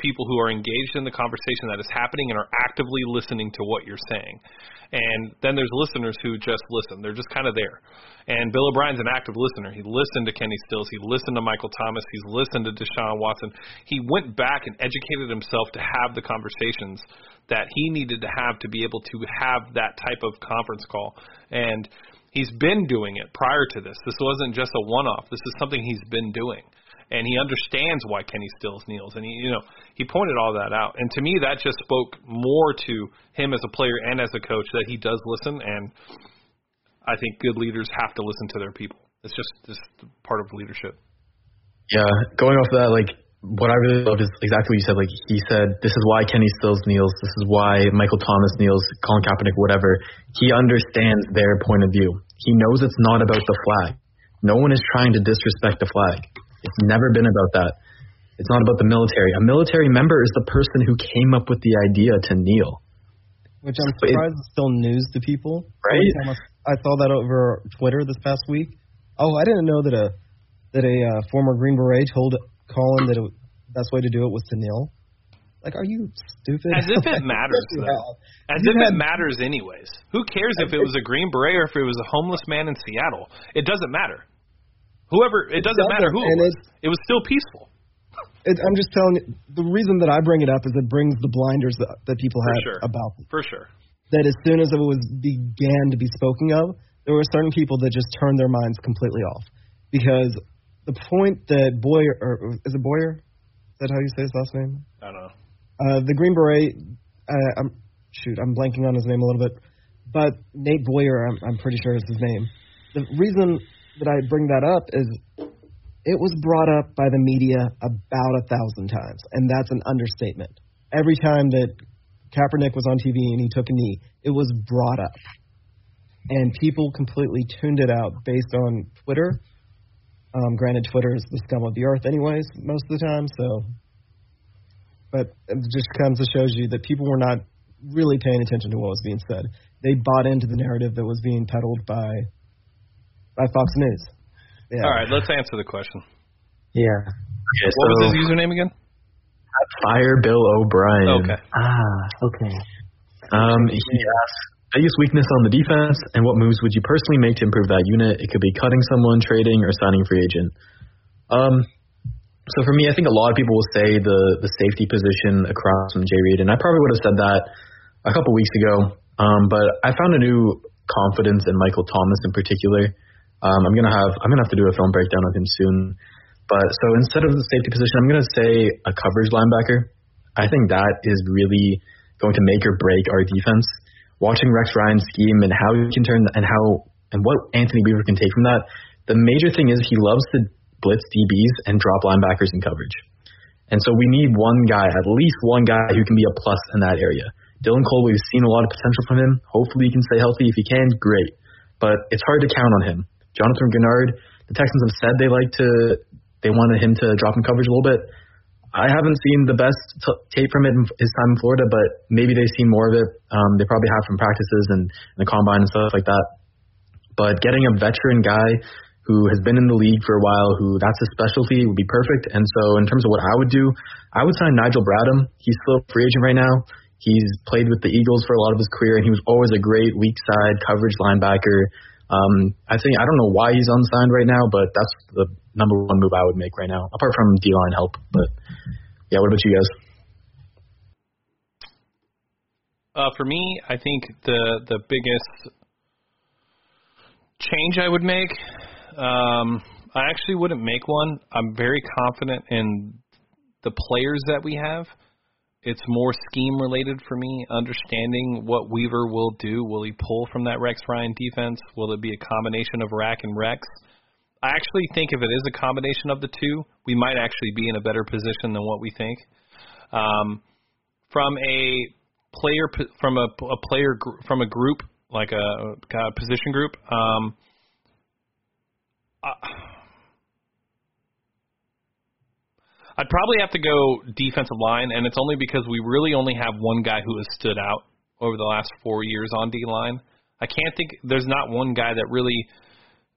people who are engaged in the conversation that is happening and are actively listening to what you're saying. And then there's listeners who just listen. They're just kind of there. And Bill O'Brien's an active listener. He listened to Kenny Stills. He listened to Michael Thomas. He's listened to Deshaun Watson. He went back and educated himself to have the conversations that he needed to have to be able to have that type of conference call. And he's been doing it prior to this. This wasn't just a one-off. This is something he's been doing. And he understands why Kenny Stills kneels. And, he pointed all that out. And to me, that just spoke more to him as a player and as a coach, that he does listen. And I think good leaders have to listen to their people. It's just part of leadership. Yeah, going off of that, like, what I really love is exactly what you said. Like, he said, this is why Kenny Stills kneels. This is why Michael Thomas kneels, Colin Kaepernick, whatever. He understands their point of view. He knows it's not about the flag. No one is trying to disrespect the flag. It's never been about that. It's not about the military. A military member is the person who came up with the idea to kneel. Which I'm surprised is still news to people. Right? I saw that over Twitter this past week. Oh, I didn't know that a former Green Beret told Colin that the best way to do it was to kneel. Like, are you stupid? As if it matters, though. As if it matters anyways. Who cares if it was a Green Beret or if it was a homeless man in Seattle? It doesn't matter. Whoever, it doesn't matter who it was. It was still peaceful. I'm just telling you, the reason that I bring it up is it brings the blinders that people had about it. For sure. That as soon as it began to be spoken of, there were certain people that just turned their minds completely off. Because the point that Boyer, or is it Boyer? Is that how you say his last name? I don't know. The Green Beret, I'm blanking on his name a little bit, but Nate Boyer, I'm pretty sure is his name. The reason that I bring that up is it was brought up by the media about 1,000 times, and that's an understatement. Every time that Kaepernick was on TV and he took a knee, it was brought up. And people completely tuned it out based on Twitter. Granted, Twitter is the scum of the earth anyways most of the time, so. But it just comes to shows you that people were not really paying attention to what was being said. They bought into the narrative that was being peddled by Fox News. Yeah. All right, let's answer the question. Yeah. Okay, what was his username again? Fire Bill O'Brien. Okay. Okay. He asked, biggest weakness on the defense, and what moves would you personally make to improve that unit? It could be cutting someone, trading, or signing a free agent. So for me, I think a lot of people will say the safety position across from J. Reed, and I probably would have said that a couple weeks ago. But I found a new confidence in Michael Thomas in particular. I'm gonna have to do a film breakdown of him soon. But so instead of the safety position, I'm going to say a coverage linebacker. I think that is really going to make or break our defense. Watching Rex Ryan's scheme and how he can turn and what Anthony Weaver can take from that, the major thing is he loves to blitz DBs and drop linebackers in coverage. And so we need one guy, at least one guy, who can be a plus in that area. Dylan Cole, we've seen a lot of potential from him. Hopefully he can stay healthy. If he can, great. But it's hard to count on him. Jonathan Greenard, the Texans have said they wanted him to drop in coverage a little bit. I haven't seen the best tape from it in his time in Florida, but maybe they've seen more of it. They probably have from practices and the combine and stuff like that. But getting a veteran guy who has been in the league for a while, who that's his specialty, would be perfect. And so in terms of what I would do, I would sign Nigel Bradham. He's still a free agent right now. He's played with the Eagles for a lot of his career, and he was always a great weak side coverage linebacker. I don't know why he's unsigned right now, but that's the number one move I would make right now, apart from D-line help. But yeah, what about you guys? For me, I think the biggest change I would make, I actually wouldn't make one. I'm very confident in the players that we have. It's more scheme related for me, understanding what Weaver will do. Will he pull from that Rex Ryan defense? Will it be a combination of Rack and Rex? I actually think if it is a combination of the two, we might actually be in a better position than what we think. From a position group. I'd probably have to go defensive line, and it's only because we really only have one guy who has stood out over the last 4 years on D-line. I can't think – there's not one guy that really,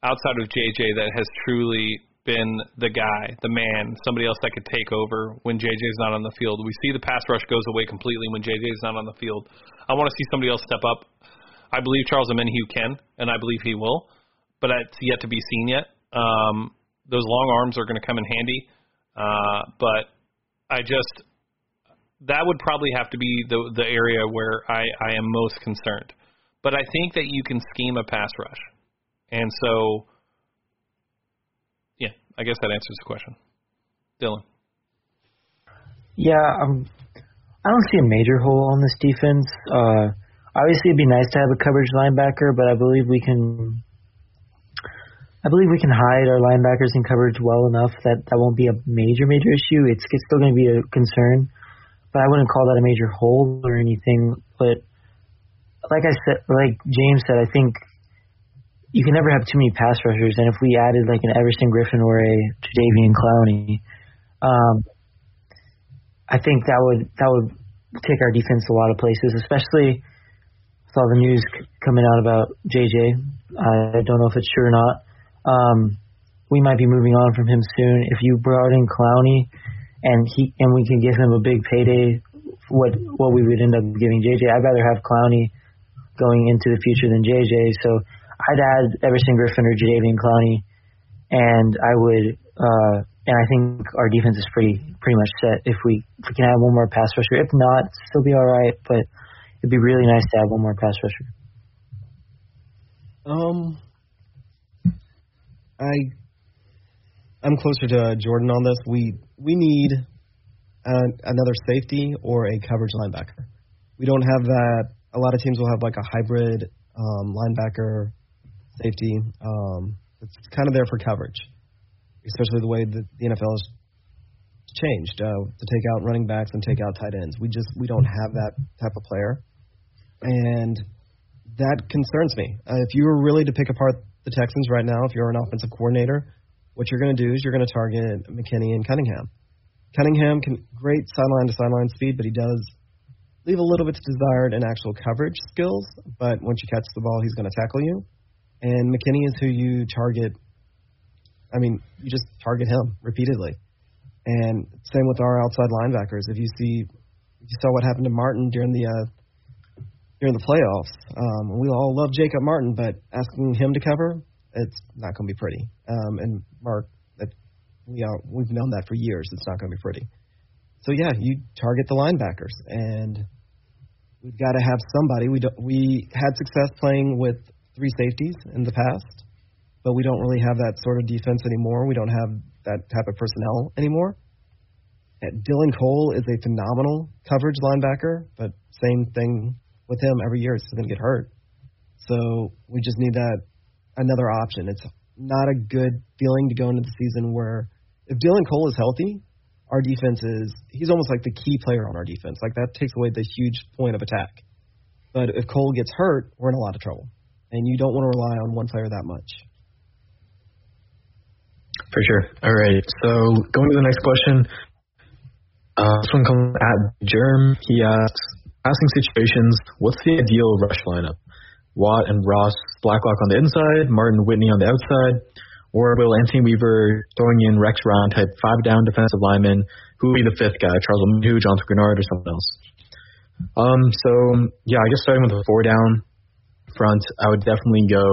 outside of JJ, that has truly been the guy, the man, somebody else that could take over when JJ's not on the field. We see the pass rush goes away completely when JJ's not on the field. I want to see somebody else step up. I believe Charles Omenihu can, and I believe he will, but it's yet to be seen yet. Those long arms are going to come in handy. That would probably have to be the area where I am most concerned. But I think that you can scheme a pass rush. And so, yeah, I guess that answers the question. Dylan. Yeah, I don't see a major hole on this defense. Obviously, it'd be nice to have a coverage linebacker, but I believe we can hide our linebackers in coverage well enough that won't be a major issue. It's still going to be a concern, but I wouldn't call that a major hole or anything. But like James said, I think you can never have too many pass rushers. And if we added like an Everson Griffen or a Jadeveon Clowney, I think that would take our defense a lot of places, especially with all the news coming out about JJ. I don't know if it's true or not. We might be moving on from him soon. If you brought in Clowney and we can give him a big payday, what we would end up giving JJ, I'd rather have Clowney going into the future than JJ. So I'd add Everson Griffen or Jadeveon Clowney, and I think our defense is pretty much set. If we can have one more pass rusher, if not, still be all right. But it'd be really nice to have one more pass rusher. I'm closer to Jordan on this. We need another safety or a coverage linebacker. We don't have that. A lot of teams will have like a hybrid linebacker safety. It's kind of there for coverage, especially the way that the NFL has changed to take out running backs and take out tight ends. We don't have that type of player, and that concerns me. If you were really to pick apart the Texans right now, if you're an offensive coordinator, what you're going to do is you're going to target McKinney and Cunningham. Cunningham can great sideline-to-sideline speed, but he does leave a little bit to desired in actual coverage skills. But once you catch the ball, he's going to tackle you. And McKinney is who you target. I mean, you just target him repeatedly. And same with our outside linebackers. If you saw what happened to Martin during the during the playoffs. We all love Jacob Martin, but asking him to cover, it's not going to be pretty. And Mark, we've known that for years. It's not going to be pretty. So yeah, you target the linebackers, and we've got to have somebody. We had success playing with three safeties in the past, but we don't really have that sort of defense anymore. We don't have that type of personnel anymore. Dylan Cole is a phenomenal coverage linebacker, but same thing with him every year. He's going to get hurt. So we just need that another option. It's not a good feeling to go into the season where if Dylan Cole is healthy, our defense is – he's almost like the key player on our defense. Like, that takes away the huge point of attack. But if Cole gets hurt, we're in a lot of trouble. And you don't want to rely on one player that much. For sure. All right. So going to the next question. This one comes at Germ. He asks, passing situations, what's the ideal rush lineup? Watt and Ross Blacklock on the inside, Martin Whitney on the outside, or will Anthony Weaver throwing in Rex Ryan type five-down defensive lineman? Who will be the fifth guy, Charles Omenihu, Jonathan Greenard, or someone else? I guess starting with the four-down front, I would definitely go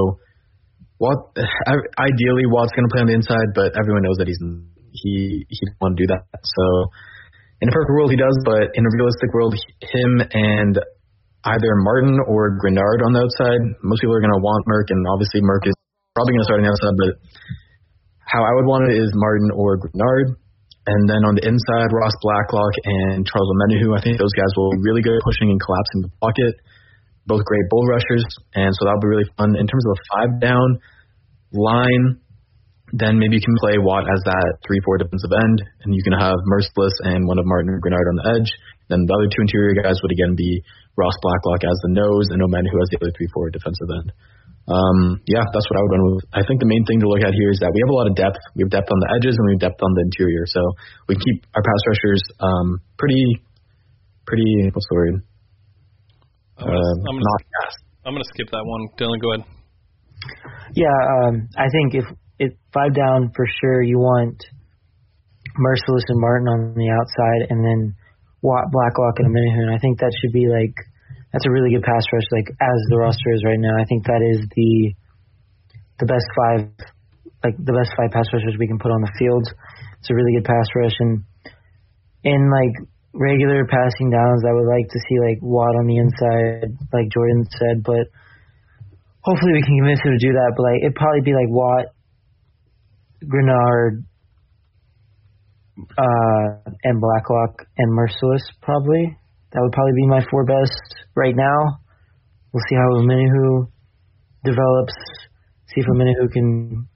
Watt. Ideally, Watt's going to play on the inside, but everyone knows that he doesn't want to do that. So in a perfect world, he does, but in a realistic world, him and either Martin or Greenard on the outside. Most people are going to want Merck, and obviously Merck is probably going to start on the outside, but how I would want it is Martin or Greenard. And then on the inside, Ross Blacklock and Charles Omenihu. I think those guys will be really good at pushing and collapsing the pocket. Both great bull rushers, and so that'll be really fun. In terms of a five-down line, then maybe you can play Watt as that 3-4 defensive end, and you can have Merciless and one of Martin or Greenard on the edge. Then the other two interior guys would again be Ross Blacklock as the nose and Omenihu as the other 3-4 defensive end. That's what I would run with. I think the main thing to look at here is that we have a lot of depth. We have depth on the edges and we have depth on the interior. So we can keep our pass rushers pretty. What's the word? Not fast. I'm going to skip that one. Dylan, go ahead. Yeah, I think if five down for sure, you want Merciless and Martin on the outside, and then Watt, Blacklock, and Omenihu, and I think that should be like that's a really good pass rush. Like as the roster is right now, I think that is the best five pass rushers we can put on the field. It's a really good pass rush, and in like regular passing downs, I would like to see like Watt on the inside, like Jordan said, but hopefully we can convince him to do that. But like it'd probably be like Watt, Greenard, and Blacklock and Merciless probably. That would probably be my four best right now. We'll see how Omenihu develops. See if Omenihu can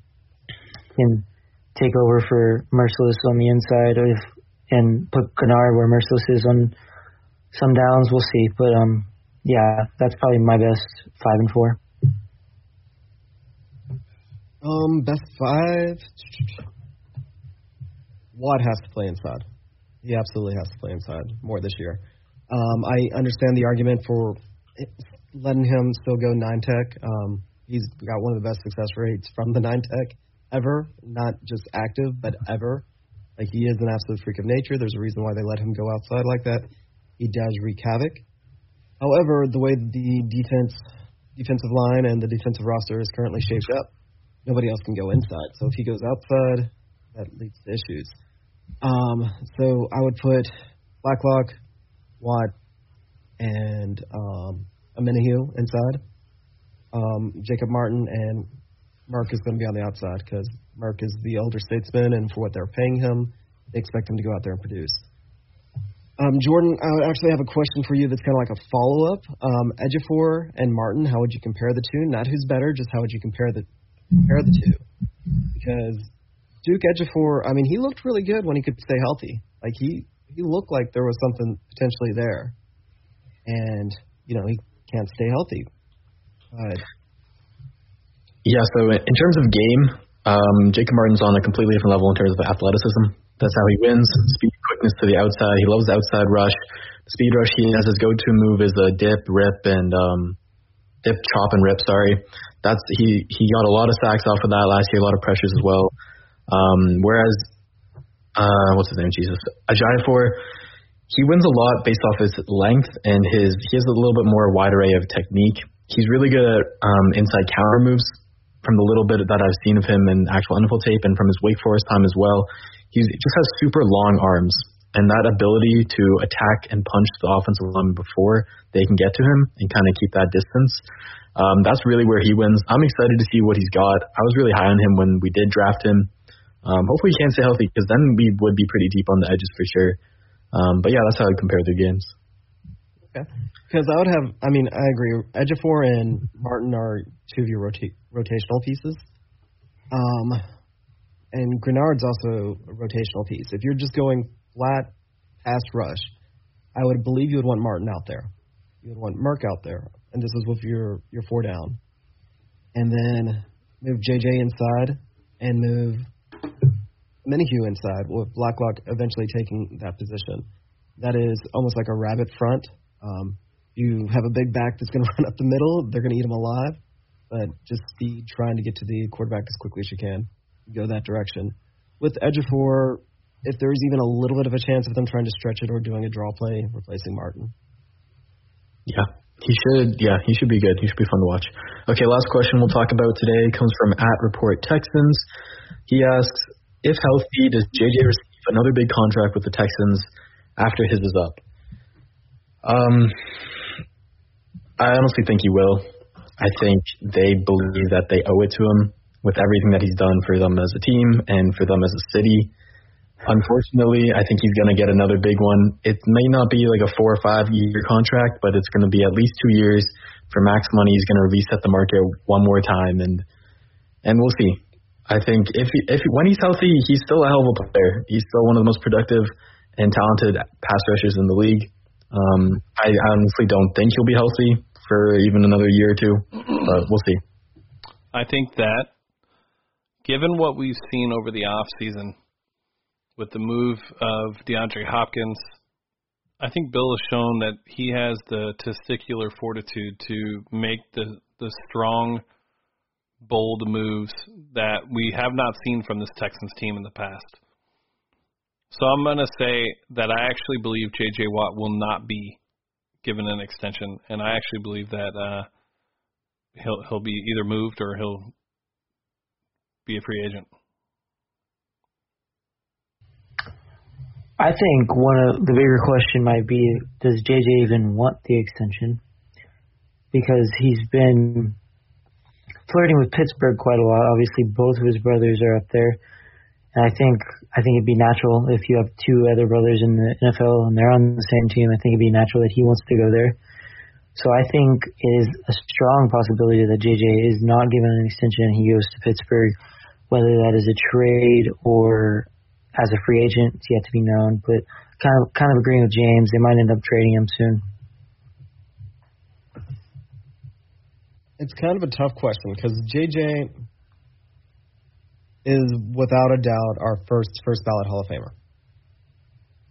take over for Merciless on the inside, or and put Greenard where Merciless is on some downs. We'll see, but that's probably my best 5 and 4. Best five. Watt has to play inside. He absolutely has to play inside more this year. I understand the argument for letting him still go nine tech. He's got one of the best success rates from the nine tech ever, not just active, but ever. Like, he is an absolute freak of nature. There's a reason why they let him go outside like that. He does wreak havoc. However, the way the defensive line and the defensive roster is currently shaped up, nobody else can go inside. So if he goes outside, that leads to issues. So I would put Blacklock, Watt, and Omenihu inside. Jacob Martin and Merck is going to be on the outside because Merck is the elder statesman, and for what they're paying him, they expect him to go out there and produce. Jordan, I actually have a question for you that's kind of like a follow-up. Ejiofor and Martin, how would you compare the two? Not who's better, just how would you compare the two? Because Duke Ejiofor, I mean, he looked really good when he could stay healthy. Like, he looked like there was something potentially there. And, you know, he can't stay healthy. So in terms of game, Jacob Martin's on a completely different level in terms of athleticism. That's how he wins. Speed, quickness to the outside. He loves the outside rush. The speed rush he has, his go-to move is a dip, chop, and rip. That's he got a lot of sacks off of that last year, a lot of pressures as well. Whereas, what's his name? Jesus Ejiofor, he wins a lot based off his length and he has a little bit more wide array of technique. He's really good at inside counter moves. From the little bit that I've seen of him in actual NFL tape and from his Wake Forest time as well, he just has super long arms, and that ability to attack and punch the offensive line before they can get to him and kind of keep that distance. That's really where he wins. I'm excited to see what he's got. I was really high on him when we did draft him. Hopefully he can stay healthy, because then we would be pretty deep on the edges for sure. But yeah, that's how I'd compare the games. Okay. Because I would have, I mean, I agree. Ejiofor and Martin are two of your rotational pieces. And Greenard's also a rotational piece. If you're just going flat pass rush, I would believe you would want Martin out there. You would want Merck out there. And this is with your four down. And then move JJ inside and move Omenihu inside, with Blacklock eventually taking that position. That is almost like a rabbit front. You have a big back that's going to run up the middle. They're going to eat him alive. But just be trying to get to the quarterback as quickly as you can. Go that direction. With Ejiofor, if there's even a little bit of a chance of them trying to stretch it or doing a draw play, replacing Martin. Yeah, he should be good. He should be fun to watch. Okay, last question we'll talk about today comes from @ReportTexans. He asks, if healthy, does JJ receive another big contract with the Texans after his is up? I honestly think he will. I think they believe that they owe it to him with everything that he's done for them as a team and for them as a city. Unfortunately, I think he's going to get another big one. It may not be like a 4 or 5 year contract, but it's going to be at least 2 years for max money. He's going to release at the market one more time, and we'll see. I think if when he's healthy, he's still a hell of a player. He's still one of the most productive and talented pass rushers in the league. I honestly don't think he'll be healthy for even another year or two, but we'll see. I think that given what we've seen over the offseason with the move of DeAndre Hopkins, I think Bill has shown that he has the testicular fortitude to make the strong, bold moves that we have not seen from this Texans team in the past. So I'm going to say that I actually believe J.J. Watt will not be given an extension, and I actually believe that he'll be either moved or he'll be a free agent. I think one of the bigger question might be, does JJ even want the extension? Because he's been flirting with Pittsburgh quite a lot. Obviously, both of his brothers are up there, and I think it'd be natural if you have two other brothers in the NFL and they're on the same team. I think it'd be natural that he wants to go there. So I think it is a strong possibility that JJ is not given an extension and he goes to Pittsburgh, whether that is a trade or as a free agent. It's yet to be known, but kind of agreeing with James, they might end up trading him soon. It's kind of a tough question because JJ is without a doubt our first ballot Hall of Famer.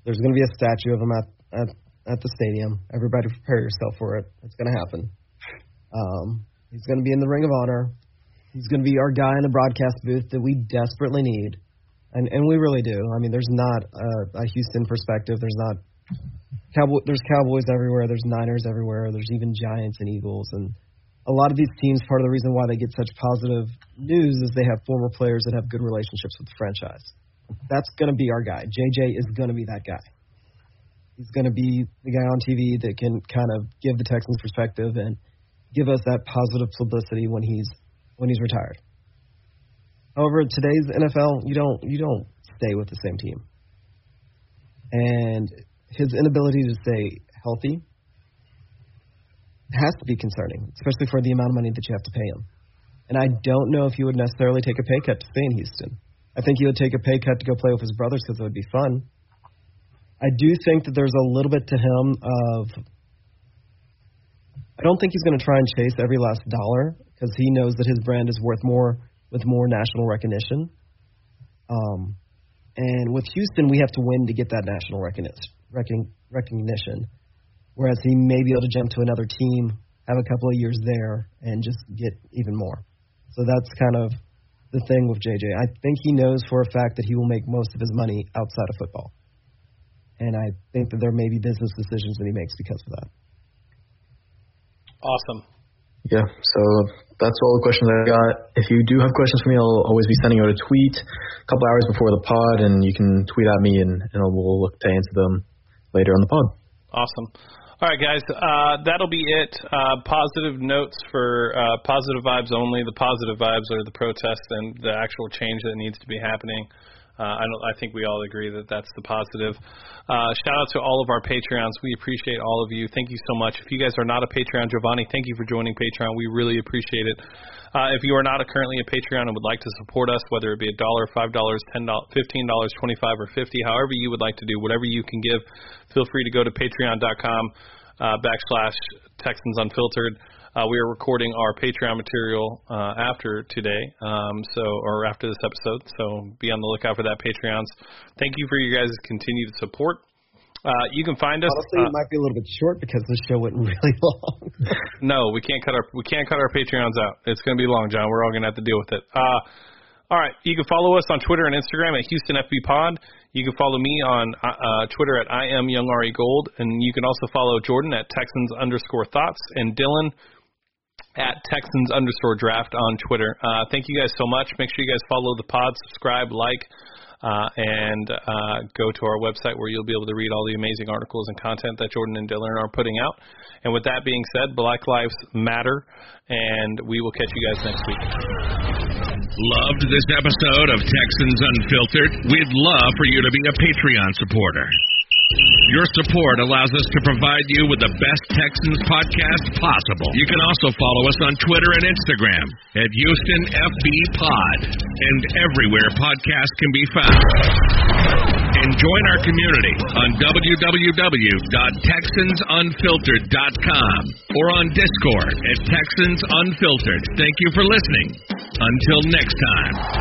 There's going to be a statue of him at the stadium. Everybody prepare yourself for it. It's going to happen. He's going to be in the Ring of Honor. He's going to be our guy in the broadcast booth that we desperately need. And we really do. I mean, there's not a Houston perspective. There's Cowboys everywhere. There's Niners everywhere. There's even Giants and Eagles. And a lot of these teams, part of the reason why they get such positive news is they have former players that have good relationships with the franchise. That's going to be our guy. JJ is going to be that guy. He's going to be the guy on TV that can kind of give the Texans perspective and give us that positive publicity when he's retired. However, today's NFL, you don't stay with the same team. And his inability to stay healthy has to be concerning, especially for the amount of money that you have to pay him. And I don't know if he would necessarily take a pay cut to stay in Houston. I think he would take a pay cut to go play with his brothers because it would be fun. I do think that there's a little bit to him of, I don't think he's going to try and chase every last dollar because he knows that his brand is worth more with more national recognition. And with Houston, we have to win to get that national recognition, whereas he may be able to jump to another team, have a couple of years there, and just get even more. So that's kind of the thing with JJ. I think he knows for a fact that he will make most of his money outside of football. And I think that there may be business decisions that he makes because of that. Awesome. Yeah, so that's all the questions I got. If you do have questions for me, I'll always be sending out a tweet a couple hours before the pod, and you can tweet at me, and we'll look to answer them later on the pod. Awesome. All right, guys, that'll be it. Positive notes for positive vibes only. The positive vibes are the protests and the actual change that needs to be happening. I think we all agree that that's the positive. Shout out to all of our Patreons. We appreciate all of you. Thank you so much. If you guys are not a Patreon, Giovanni, thank you for joining Patreon. We really appreciate it. If you are not currently a Patreon and would like to support us, whether it be $1, $5, $10, $15, $25, or $50, however you would like to do, whatever you can give, feel free to go to patreon.com /TexansUnfiltered. We are recording our Patreon material after today, or after this episode, so be on the lookout for that, Patreons. Thank you for your guys' continued support. You can find us. Honestly, it might be a little bit short because this show went really long. No, we can't cut our Patreons out. It's going to be long, John. We're all going to have to deal with it. All right, you can follow us on Twitter and Instagram at HoustonFBPod. You can follow me on Twitter at IamYoungAriGold, and you can also follow Jordan at Texans_thoughts and Dylan at Texans_draft on Twitter. Thank you guys so much. Make sure you guys follow the pod, subscribe, like, and go to our website where you'll be able to read all the amazing articles and content that Jordan and Dylan are putting out. And with that being said, Black Lives Matter, and we will catch you guys next week. Loved this episode of Texans Unfiltered? We'd love for you to be a Patreon supporter. Your support allows us to provide you with the best Texans podcast possible. You can also follow us on Twitter and Instagram at HoustonFBPod and everywhere podcasts can be found. And join our community on www.TexansUnfiltered.com or on Discord at Texans Unfiltered. Thank you for listening. Until next time.